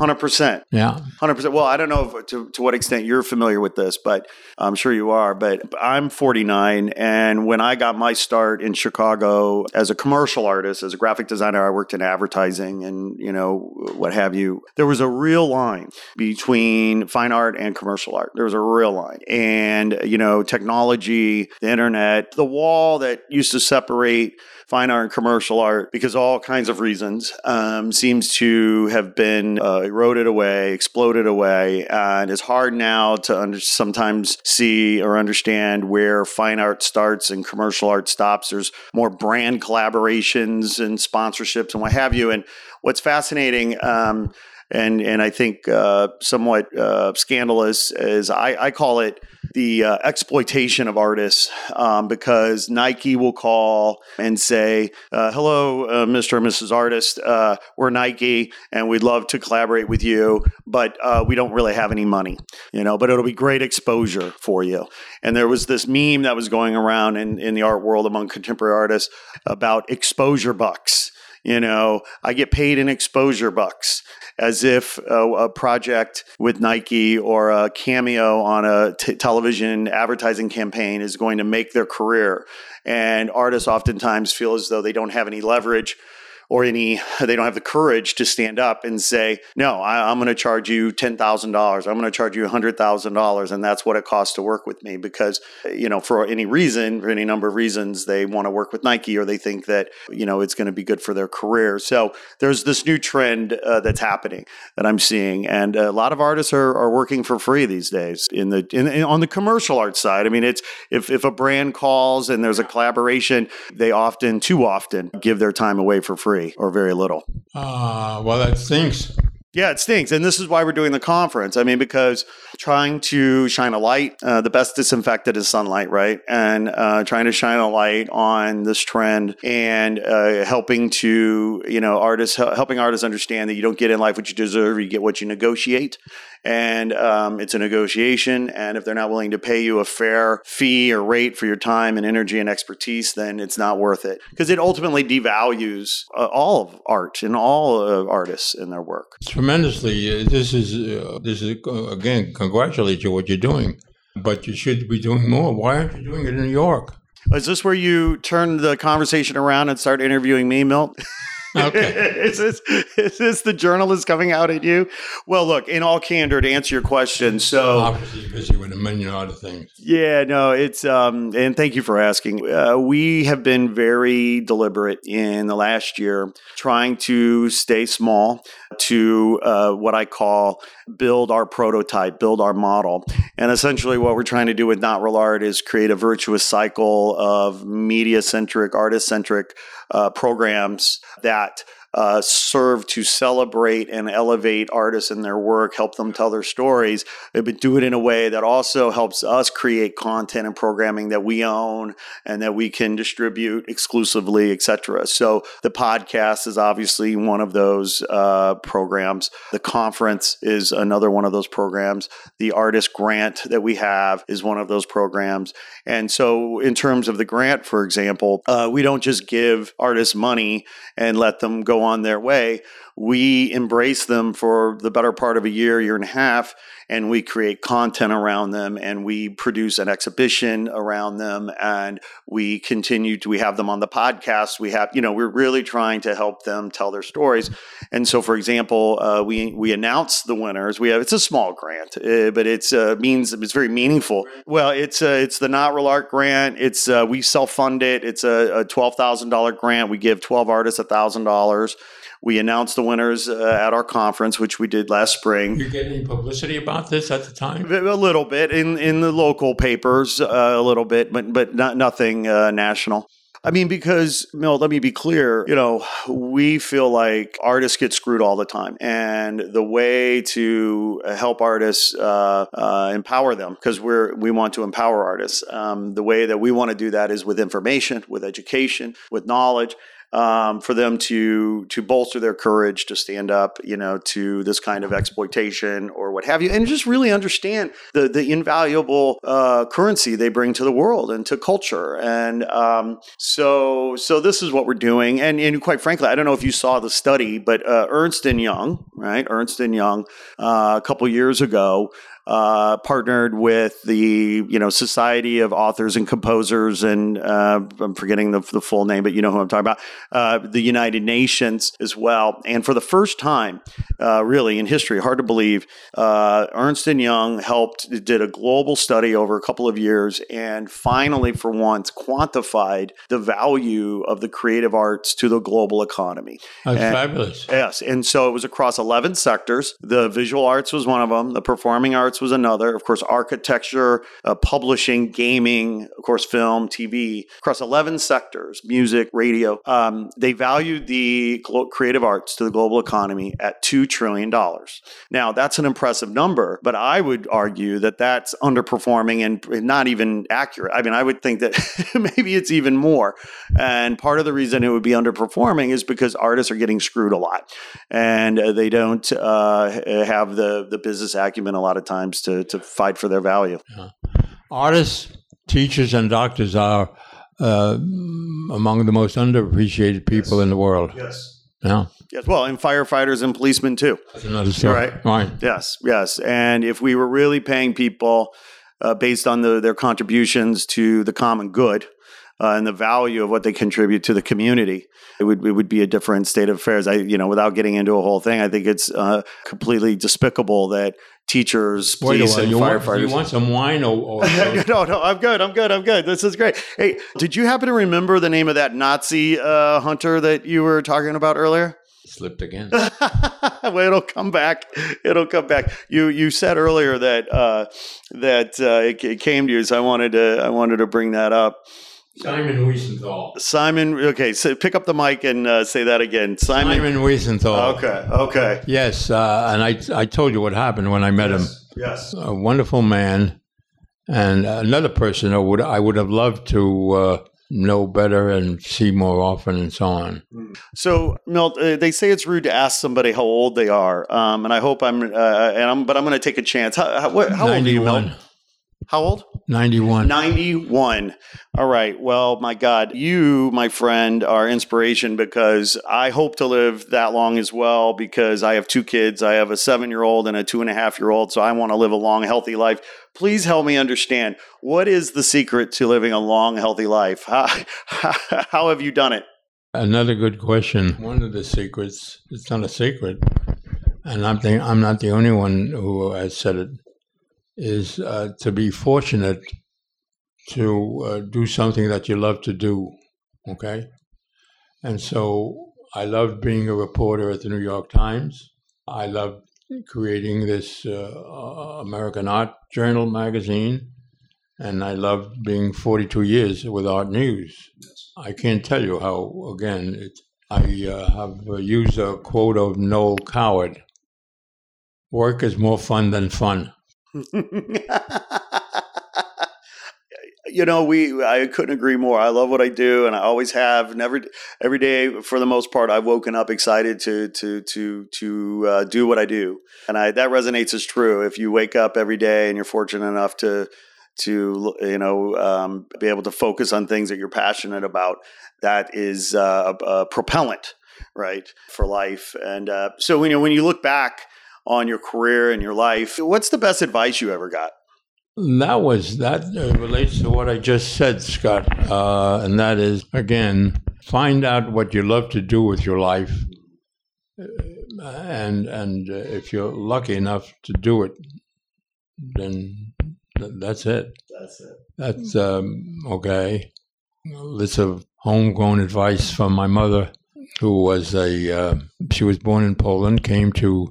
100%. Yeah. 100%. Well, I don't know if, to what extent you're familiar with this, but I'm sure you are. But I'm 49, and when I got my start in Chicago as a commercial artist, as a graphic designer, I worked in advertising and, you know, what have you. There was a real line between fine art and commercial art. There was a real line. And, you know, technology, the internet, the wall that used to separate fine art and commercial art, because all kinds of reasons, seems to have been eroded away, exploded away, and it's hard now to sometimes see or understand where fine art starts and commercial art stops. There's more brand collaborations and sponsorships and what have you. And what's fascinating, and I think somewhat scandalous, is I call it the exploitation of artists, because Nike will call and say, hello, Mr. and Mrs. Artist, we're Nike and we'd love to collaborate with you, but we don't really have any money, you know, but it'll be great exposure for you. And there was this meme that was going around in the art world among contemporary artists about exposure bucks. You know, I get paid in exposure bucks, as if a project with Nike or a cameo on a television advertising campaign is going to make their career. And artists oftentimes feel as though they don't have any leverage or they don't have the courage to stand up and say, no, I'm going to charge you $10,000. I'm going to charge you $100,000. And that's what it costs to work with me, because, you know, for any reason, for any number of reasons, they want to work with Nike, or they think that, you know, it's going to be good for their career. So there's this new trend that's happening that I'm seeing. And a lot of artists are working for free these days on the commercial art side. I mean, it's if a brand calls and there's a collaboration, they often, too often, give their time away for free. Or very little. Well, that stinks. Yeah, it stinks. And this is why we're doing the conference. I mean, because trying to shine a light, the best disinfectant is sunlight, right? And trying to shine a light on this trend and helping to, you know, artists, helping artists understand that you don't get in life what you deserve, you get what you negotiate. And it's a negotiation. And if they're not willing to pay you a fair fee or rate for your time and energy and expertise, then it's not worth it. Because it ultimately devalues all of art and all artists in their work. Tremendously. This is again, congratulate you on what you're doing. But you should be doing more. Why aren't you doing it in New York? Is this where you turn the conversation around and start interviewing me, Milt? Okay. Is this the journalist coming out at you? Well, look, in all candor, to answer your question, so obviously you're busy with a million other things. Yeah, no, it's and thank you for asking. We have been very deliberate in the last year, trying to stay small, to what I call build our prototype, build our model, and essentially what we're trying to do with Not Real Art is create a virtuous cycle of media-centric, artist-centric programs that serve to celebrate and elevate artists and their work, help them tell their stories, but do it in a way that also helps us create content and programming that we own and that we can distribute exclusively, et cetera. So the podcast is obviously one of those programs. The conference is another one of those programs. The artist grant that we have is one of those programs. And so in terms of the grant, for example, we don't just give artists money and let them go on their way. We embrace them for the better part of a year, year and a half, and we create content around them, and we produce an exhibition around them, and we continue to, we have them on the podcast. We have, you know, we're really trying to help them tell their stories. And so, for example, we announce the winners. We have, it's a small grant, but it's means it's very meaningful. Well, it's the Not Real Art grant. It's we self-fund it. It's a $12,000 grant. We give 12 artists $1,000. We announced the winners at our conference, which we did last spring. You get any publicity about this at the time? A little bit in the local papers, a little bit, but not nothing national. I mean, because, Milt, let me be clear, you know, we feel like artists get screwed all the time. And the way to help artists empower them, because we want to empower artists, the way that we want to do that is with information, with education, with knowledge. For them to bolster their courage, to stand up, you know, to this kind of exploitation or what have you, and just really understand the invaluable currency they bring to the world and to culture. And so this is what we're doing. And quite frankly, I don't know if you saw the study, but Ernst & Young, right? Ernst & Young, a couple years ago, partnered with the, you know, Society of Authors and Composers, and I'm forgetting the full name, but you know who I'm talking about, the United Nations as well. And for the first time, really in history, hard to believe, Ernst & Young did a global study over a couple of years, and finally, for once, quantified the value of the creative arts to the global economy. That's fabulous. Yes. And so it was across 11 sectors. The visual arts was one of them. The performing arts was another, of course, architecture, publishing, gaming, of course, film, TV, across 11 sectors, music, radio. They valued the creative arts to the global economy at $2 trillion. Now, that's an impressive number, but I would argue that that's underperforming and not even accurate. I mean, I would think that maybe it's even more. And part of the reason it would be underperforming is because artists are getting screwed a lot, and they don't have the business acumen a lot of times to fight for their value. Yeah. Artists, teachers, and doctors are among the most underappreciated people in the world. Yes. Yeah. Yes. Well, and firefighters and policemen too. That's another story. Right. Yes. Yes. And if we were really paying people based on their contributions to the common good, and the value of what they contribute to the community, it would be a different state of affairs. Without getting into a whole thing, I think it's completely despicable that teachers, police, and firefighters. Do you want some wine? Or No, I'm good. This is great. Hey, did you happen to remember the name of that Nazi hunter that you were talking about earlier? Slipped again. Well, it'll come back. You said earlier that it came to you, so I wanted to bring that up. Simon Wiesenthal. Okay, so pick up the mic and say that again. Simon Wiesenthal. Okay. Yes, and I told you what happened when I met him. Yes. A wonderful man, and another person I would have loved to know better and see more often and so on. So, Milt, they say it's rude to ask somebody how old they are, and I hope I'm going to take a chance. How old are you, Milt? How old? 91. 91. All right. Well, my God, you, my friend, are inspiration, because I hope to live that long as well, because I have two kids. I have a 7-year-old and a 2.5-year-old. So I want to live a long, healthy life. Please help me understand, what is the secret to living a long, healthy life? How have you done it? Another good question. One of the secrets, it's not a secret, and I'm not the only one who has said it, is to be fortunate to do something that you love to do, okay? And so I loved being a reporter at the New York Times. I loved creating this American Art Journal magazine, and I loved being 42 years with Art News. Yes. I can't tell you how, again, I have used a quote of Noel Coward, "Work is more fun than fun." I couldn't agree more. I love what I do, and I always have. Never, every day, for the most part, I've woken up excited to do what I do, and that resonates as true. If you wake up every day and you're fortunate enough to be able to focus on things that you're passionate about, that is a propellant, right, for life. And so when you look back on your career and your life, what's the best advice you ever got? That relates to what I just said, Scott. And that is, again, find out what you love to do with your life. And if you're lucky enough to do it, then that's it. That's it. That's okay. A list of homegrown advice from my mother, who was she was born in Poland, came to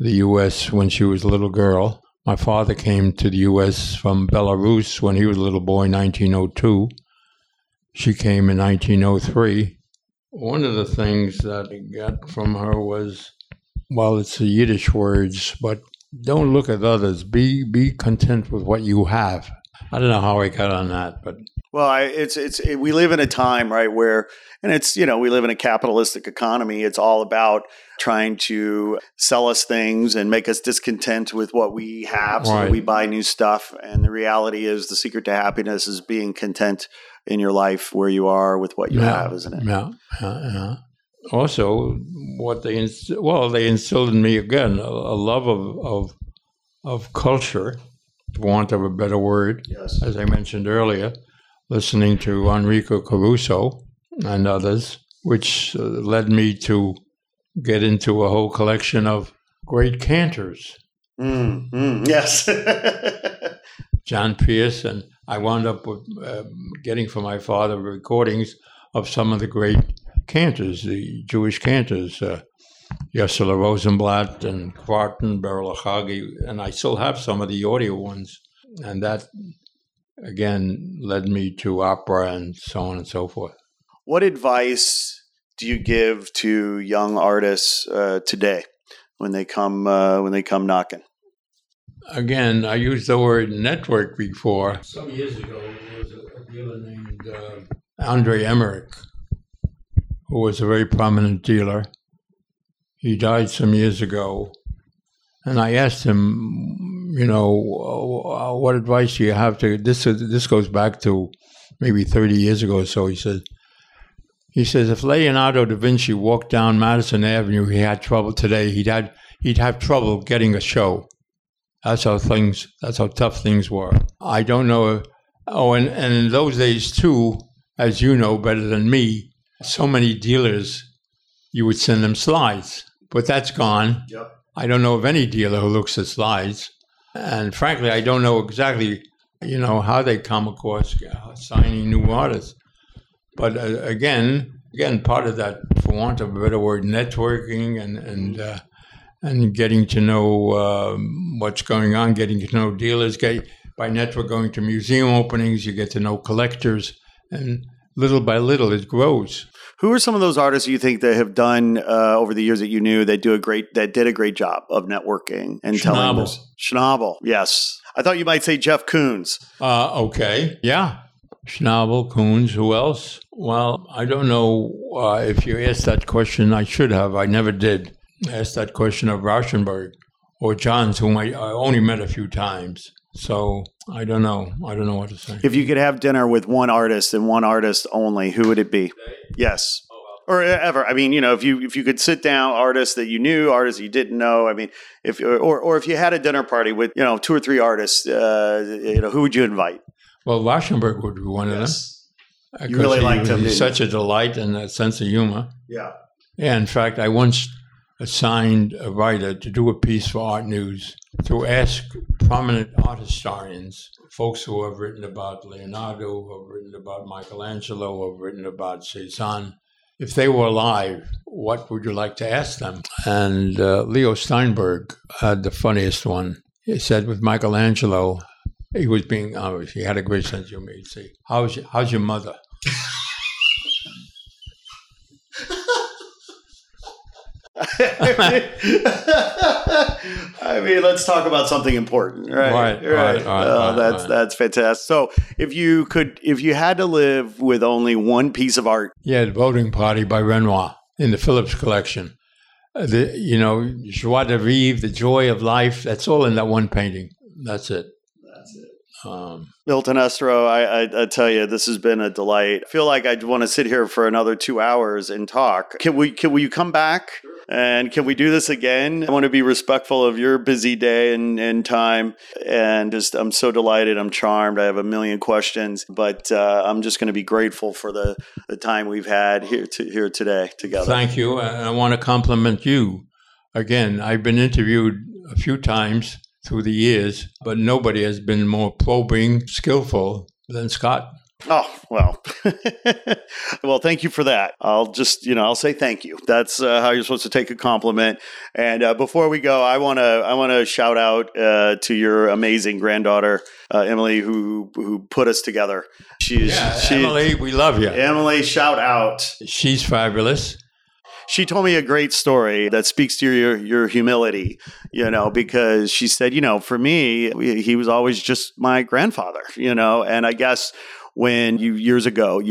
the U.S. when she was a little girl. My father came to the U.S. from Belarus when he was a little boy, 1902. She came in 1903. One of the things that I got from her was, well, it's the Yiddish words, but don't look at others. Be content with what you have. I don't know how I got on that, but well, we live in a time, right, where, and it's, you know, we live in a capitalistic economy. It's all about trying to sell us things and make us discontent with what we have, so that we buy new stuff. And the reality is, the secret to happiness is being content in your life where you are with what you have, isn't it? Yeah, yeah. Also, what they instilled in me again a love of culture, for want of a better word, yes. As I mentioned earlier, listening to Enrico Caruso and others, which led me to get into a whole collection of great cantors. Yes. John Pierce, and I wound up with, getting for my father recordings of some of the great cantors, the Jewish cantors, Yosele Rosenblatt and Kvartin, Beryl Achagi, and I still have some of the audio ones. And that, again, led me to opera and so on and so forth. What advice do you give to young artists today when they come knocking? Again, I used the word network before. Some years ago, there was a dealer named Andre Emmerich, who was a very prominent dealer. He died some years ago. And I asked him, you know, what advice do you have to... This goes back to maybe 30 years ago or so. He says, if Leonardo da Vinci walked down Madison Avenue, he had trouble today. He'd have trouble getting a show. That's how tough things were. I don't know. Oh, and in those days too, as you know better than me, so many dealers, you would send them slides, but that's gone. Yep. I don't know of any dealer who looks at slides. And frankly, I don't know exactly, you know, how they come across signing new artists. But again, part of that, for want of a better word, networking and getting to know what's going on, getting to know dealers. By network, going to museum openings, you get to know collectors, and little by little it grows. Who are some of those artists you think that have done over the years that you knew that did a great job of networking and telling us? Schnabel, yes. I thought you might say Jeff Koons. Okay, yeah. Schnabel, Koons, who else? Well, I don't know if you asked that question. I should have. I never did. Asked that question of Rauschenberg or Johns, whom I only met a few times. So I don't know. I don't know what to say. If you could have dinner with one artist and one artist only, who would it be? Okay. Yes. Oh, wow. Or ever. I mean, you know, if you could sit down, artists that you knew, artists you didn't know. I mean, if you had a dinner party with, you know, 2 or 3 artists, you know, who would you invite? Well, Rauschenberg would be one of them. You really liked him. He's such a delight and a sense of humor. Yeah. Yeah. In fact, I once assigned a writer to do a piece for Art News to ask prominent art historians, folks who have written about Leonardo, who have written about Michelangelo, who have written about Cézanne, if they were alive, what would you like to ask them? And Leo Steinberg had the funniest one. He said, with Michelangelo, he was being honest. He had a great sense of humor. He'd say, how's your mother? I mean, let's talk about something important, right? Right. That's fantastic. So, if you had to live with only one piece of art, yeah, the Voting Party by Renoir in the Phillips collection, joie de vivre, the joy of life. That's all in that one painting. That's it. Milton Esterow, I tell you, this has been a delight. I feel like I'd want to sit here for another 2 hours and talk. Will you come back? And can we do this again? I want to be respectful of your busy day and time. And just, I'm so delighted. I'm charmed. I have a million questions, but I'm just going to be grateful for the time we've had here today together. Thank you. And I want to compliment you. Again, I've been interviewed a few times through the years, but nobody has been more probing, skillful than Scott. Oh, well, well, thank you for that. I'll just, I'll say thank you. That's how you're supposed to take a compliment. And before we go, I want to shout out to your amazing granddaughter, Emily, who put us together. Emily, we love you. Emily, shout out. She's fabulous. She told me a great story that speaks to your humility, because she said, for me, he was always just my grandfather, and I guess when years ago,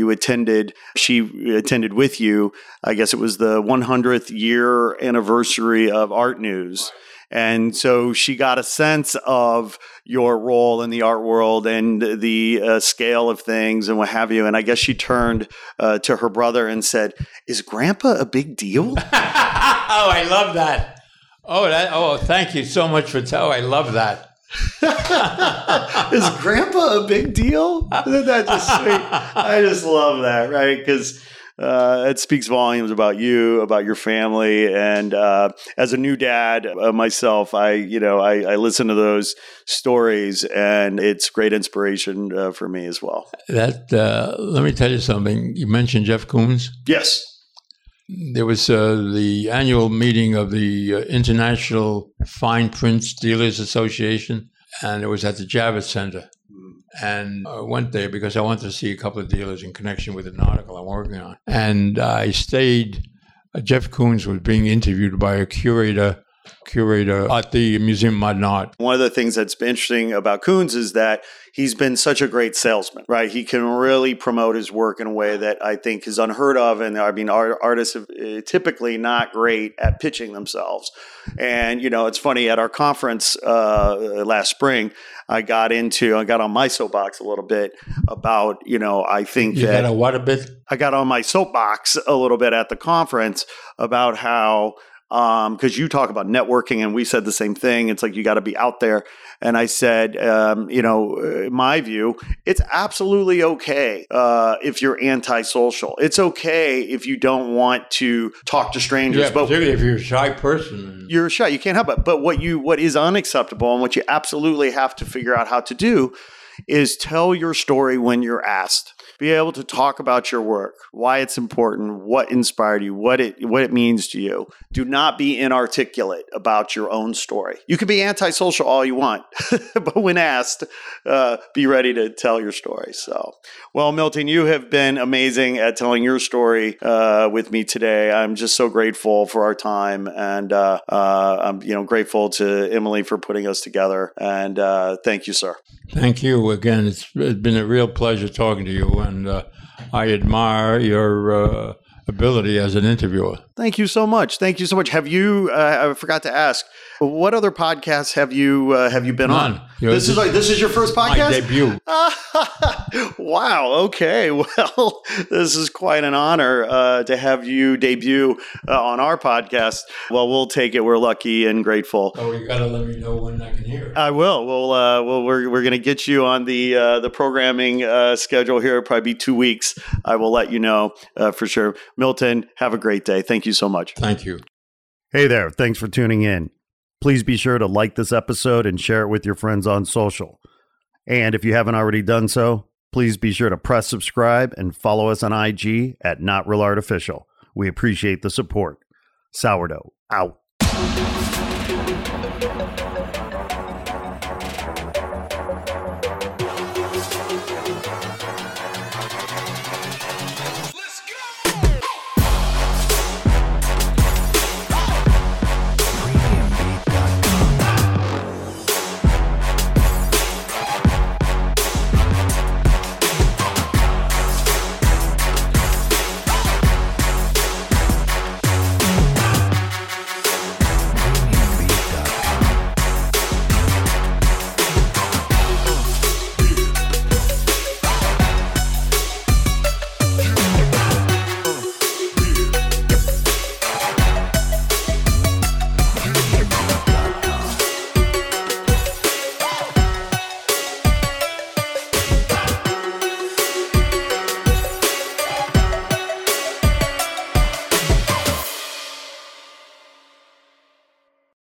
she attended with you, I guess it was the 100th year anniversary of Art News. And so she got a sense of your role in the art world and the scale of things and what have you. And I guess she turned to her brother and said, "Is Grandpa a big deal?" Oh, I love that. Oh, thank you so much for I love that. Is Grandpa a big deal? Isn't that just sweet? I just love that, right? Because it speaks volumes about you, about your family, and as a new dad myself, I listen to those stories, and it's great inspiration for me as well. Let me tell you something. You mentioned Jeff Koons. Yes, there was the annual meeting of the International Fine Prints Dealers Association, and it was at the Javits Center. And I went there because I wanted to see a couple of dealers in connection with an article I'm working on. And I stayed. Jeff Koons was being interviewed by a curator at the Museum of Modern Art. One of the things that's interesting about Koons is that he's been such a great salesman, right? He can really promote his work in a way that I think is unheard of. And I mean, artists are typically not great at pitching themselves. And, it's funny, at our conference last spring, I got on my soapbox a little bit about, I think you that... You got on what a bit? I got on my soapbox a little bit at the conference about how... because you talk about networking and we said the same thing. It's like, you got to be out there. And I said, in my view, it's absolutely okay if you're antisocial. It's okay if you don't want to talk to strangers. Yeah, but particularly if you're a shy person. You're shy. You can't help it. But what is unacceptable and what you absolutely have to figure out how to do is tell your story when you're asked. Be able to talk about your work, why it's important, what inspired you, what it means to you. Do not be inarticulate about your own story. You can be antisocial all you want, but when asked, be ready to tell your story. So, well, Milton, you have been amazing at telling your story with me today. I'm just so grateful for our time, and I'm grateful to Emily for putting us together. And thank you, sir. Thank you again. It's been a real pleasure talking to you. And I admire your ability as an interviewer. Thank you so much. Thank you so much. Have you? I forgot to ask. What other podcasts have you been on? This is your first podcast? My debut. Wow. Okay. Well, this is quite an honor to have you debut on our podcast. Well, we'll take it. We're lucky and grateful. Oh, you got to let me know when I can hear it. I will. We're going to get you on the programming schedule here. It'll probably be 2 weeks. I will let you know for sure. Milton, have a great day. Thank you so much. Thank you. Hey there. Thanks for tuning in. Please be sure to like this episode and share it with your friends on social. And if you haven't already done so, please be sure to press subscribe and follow us on IG at Not Real Art Official. We appreciate the support. Sourdough out.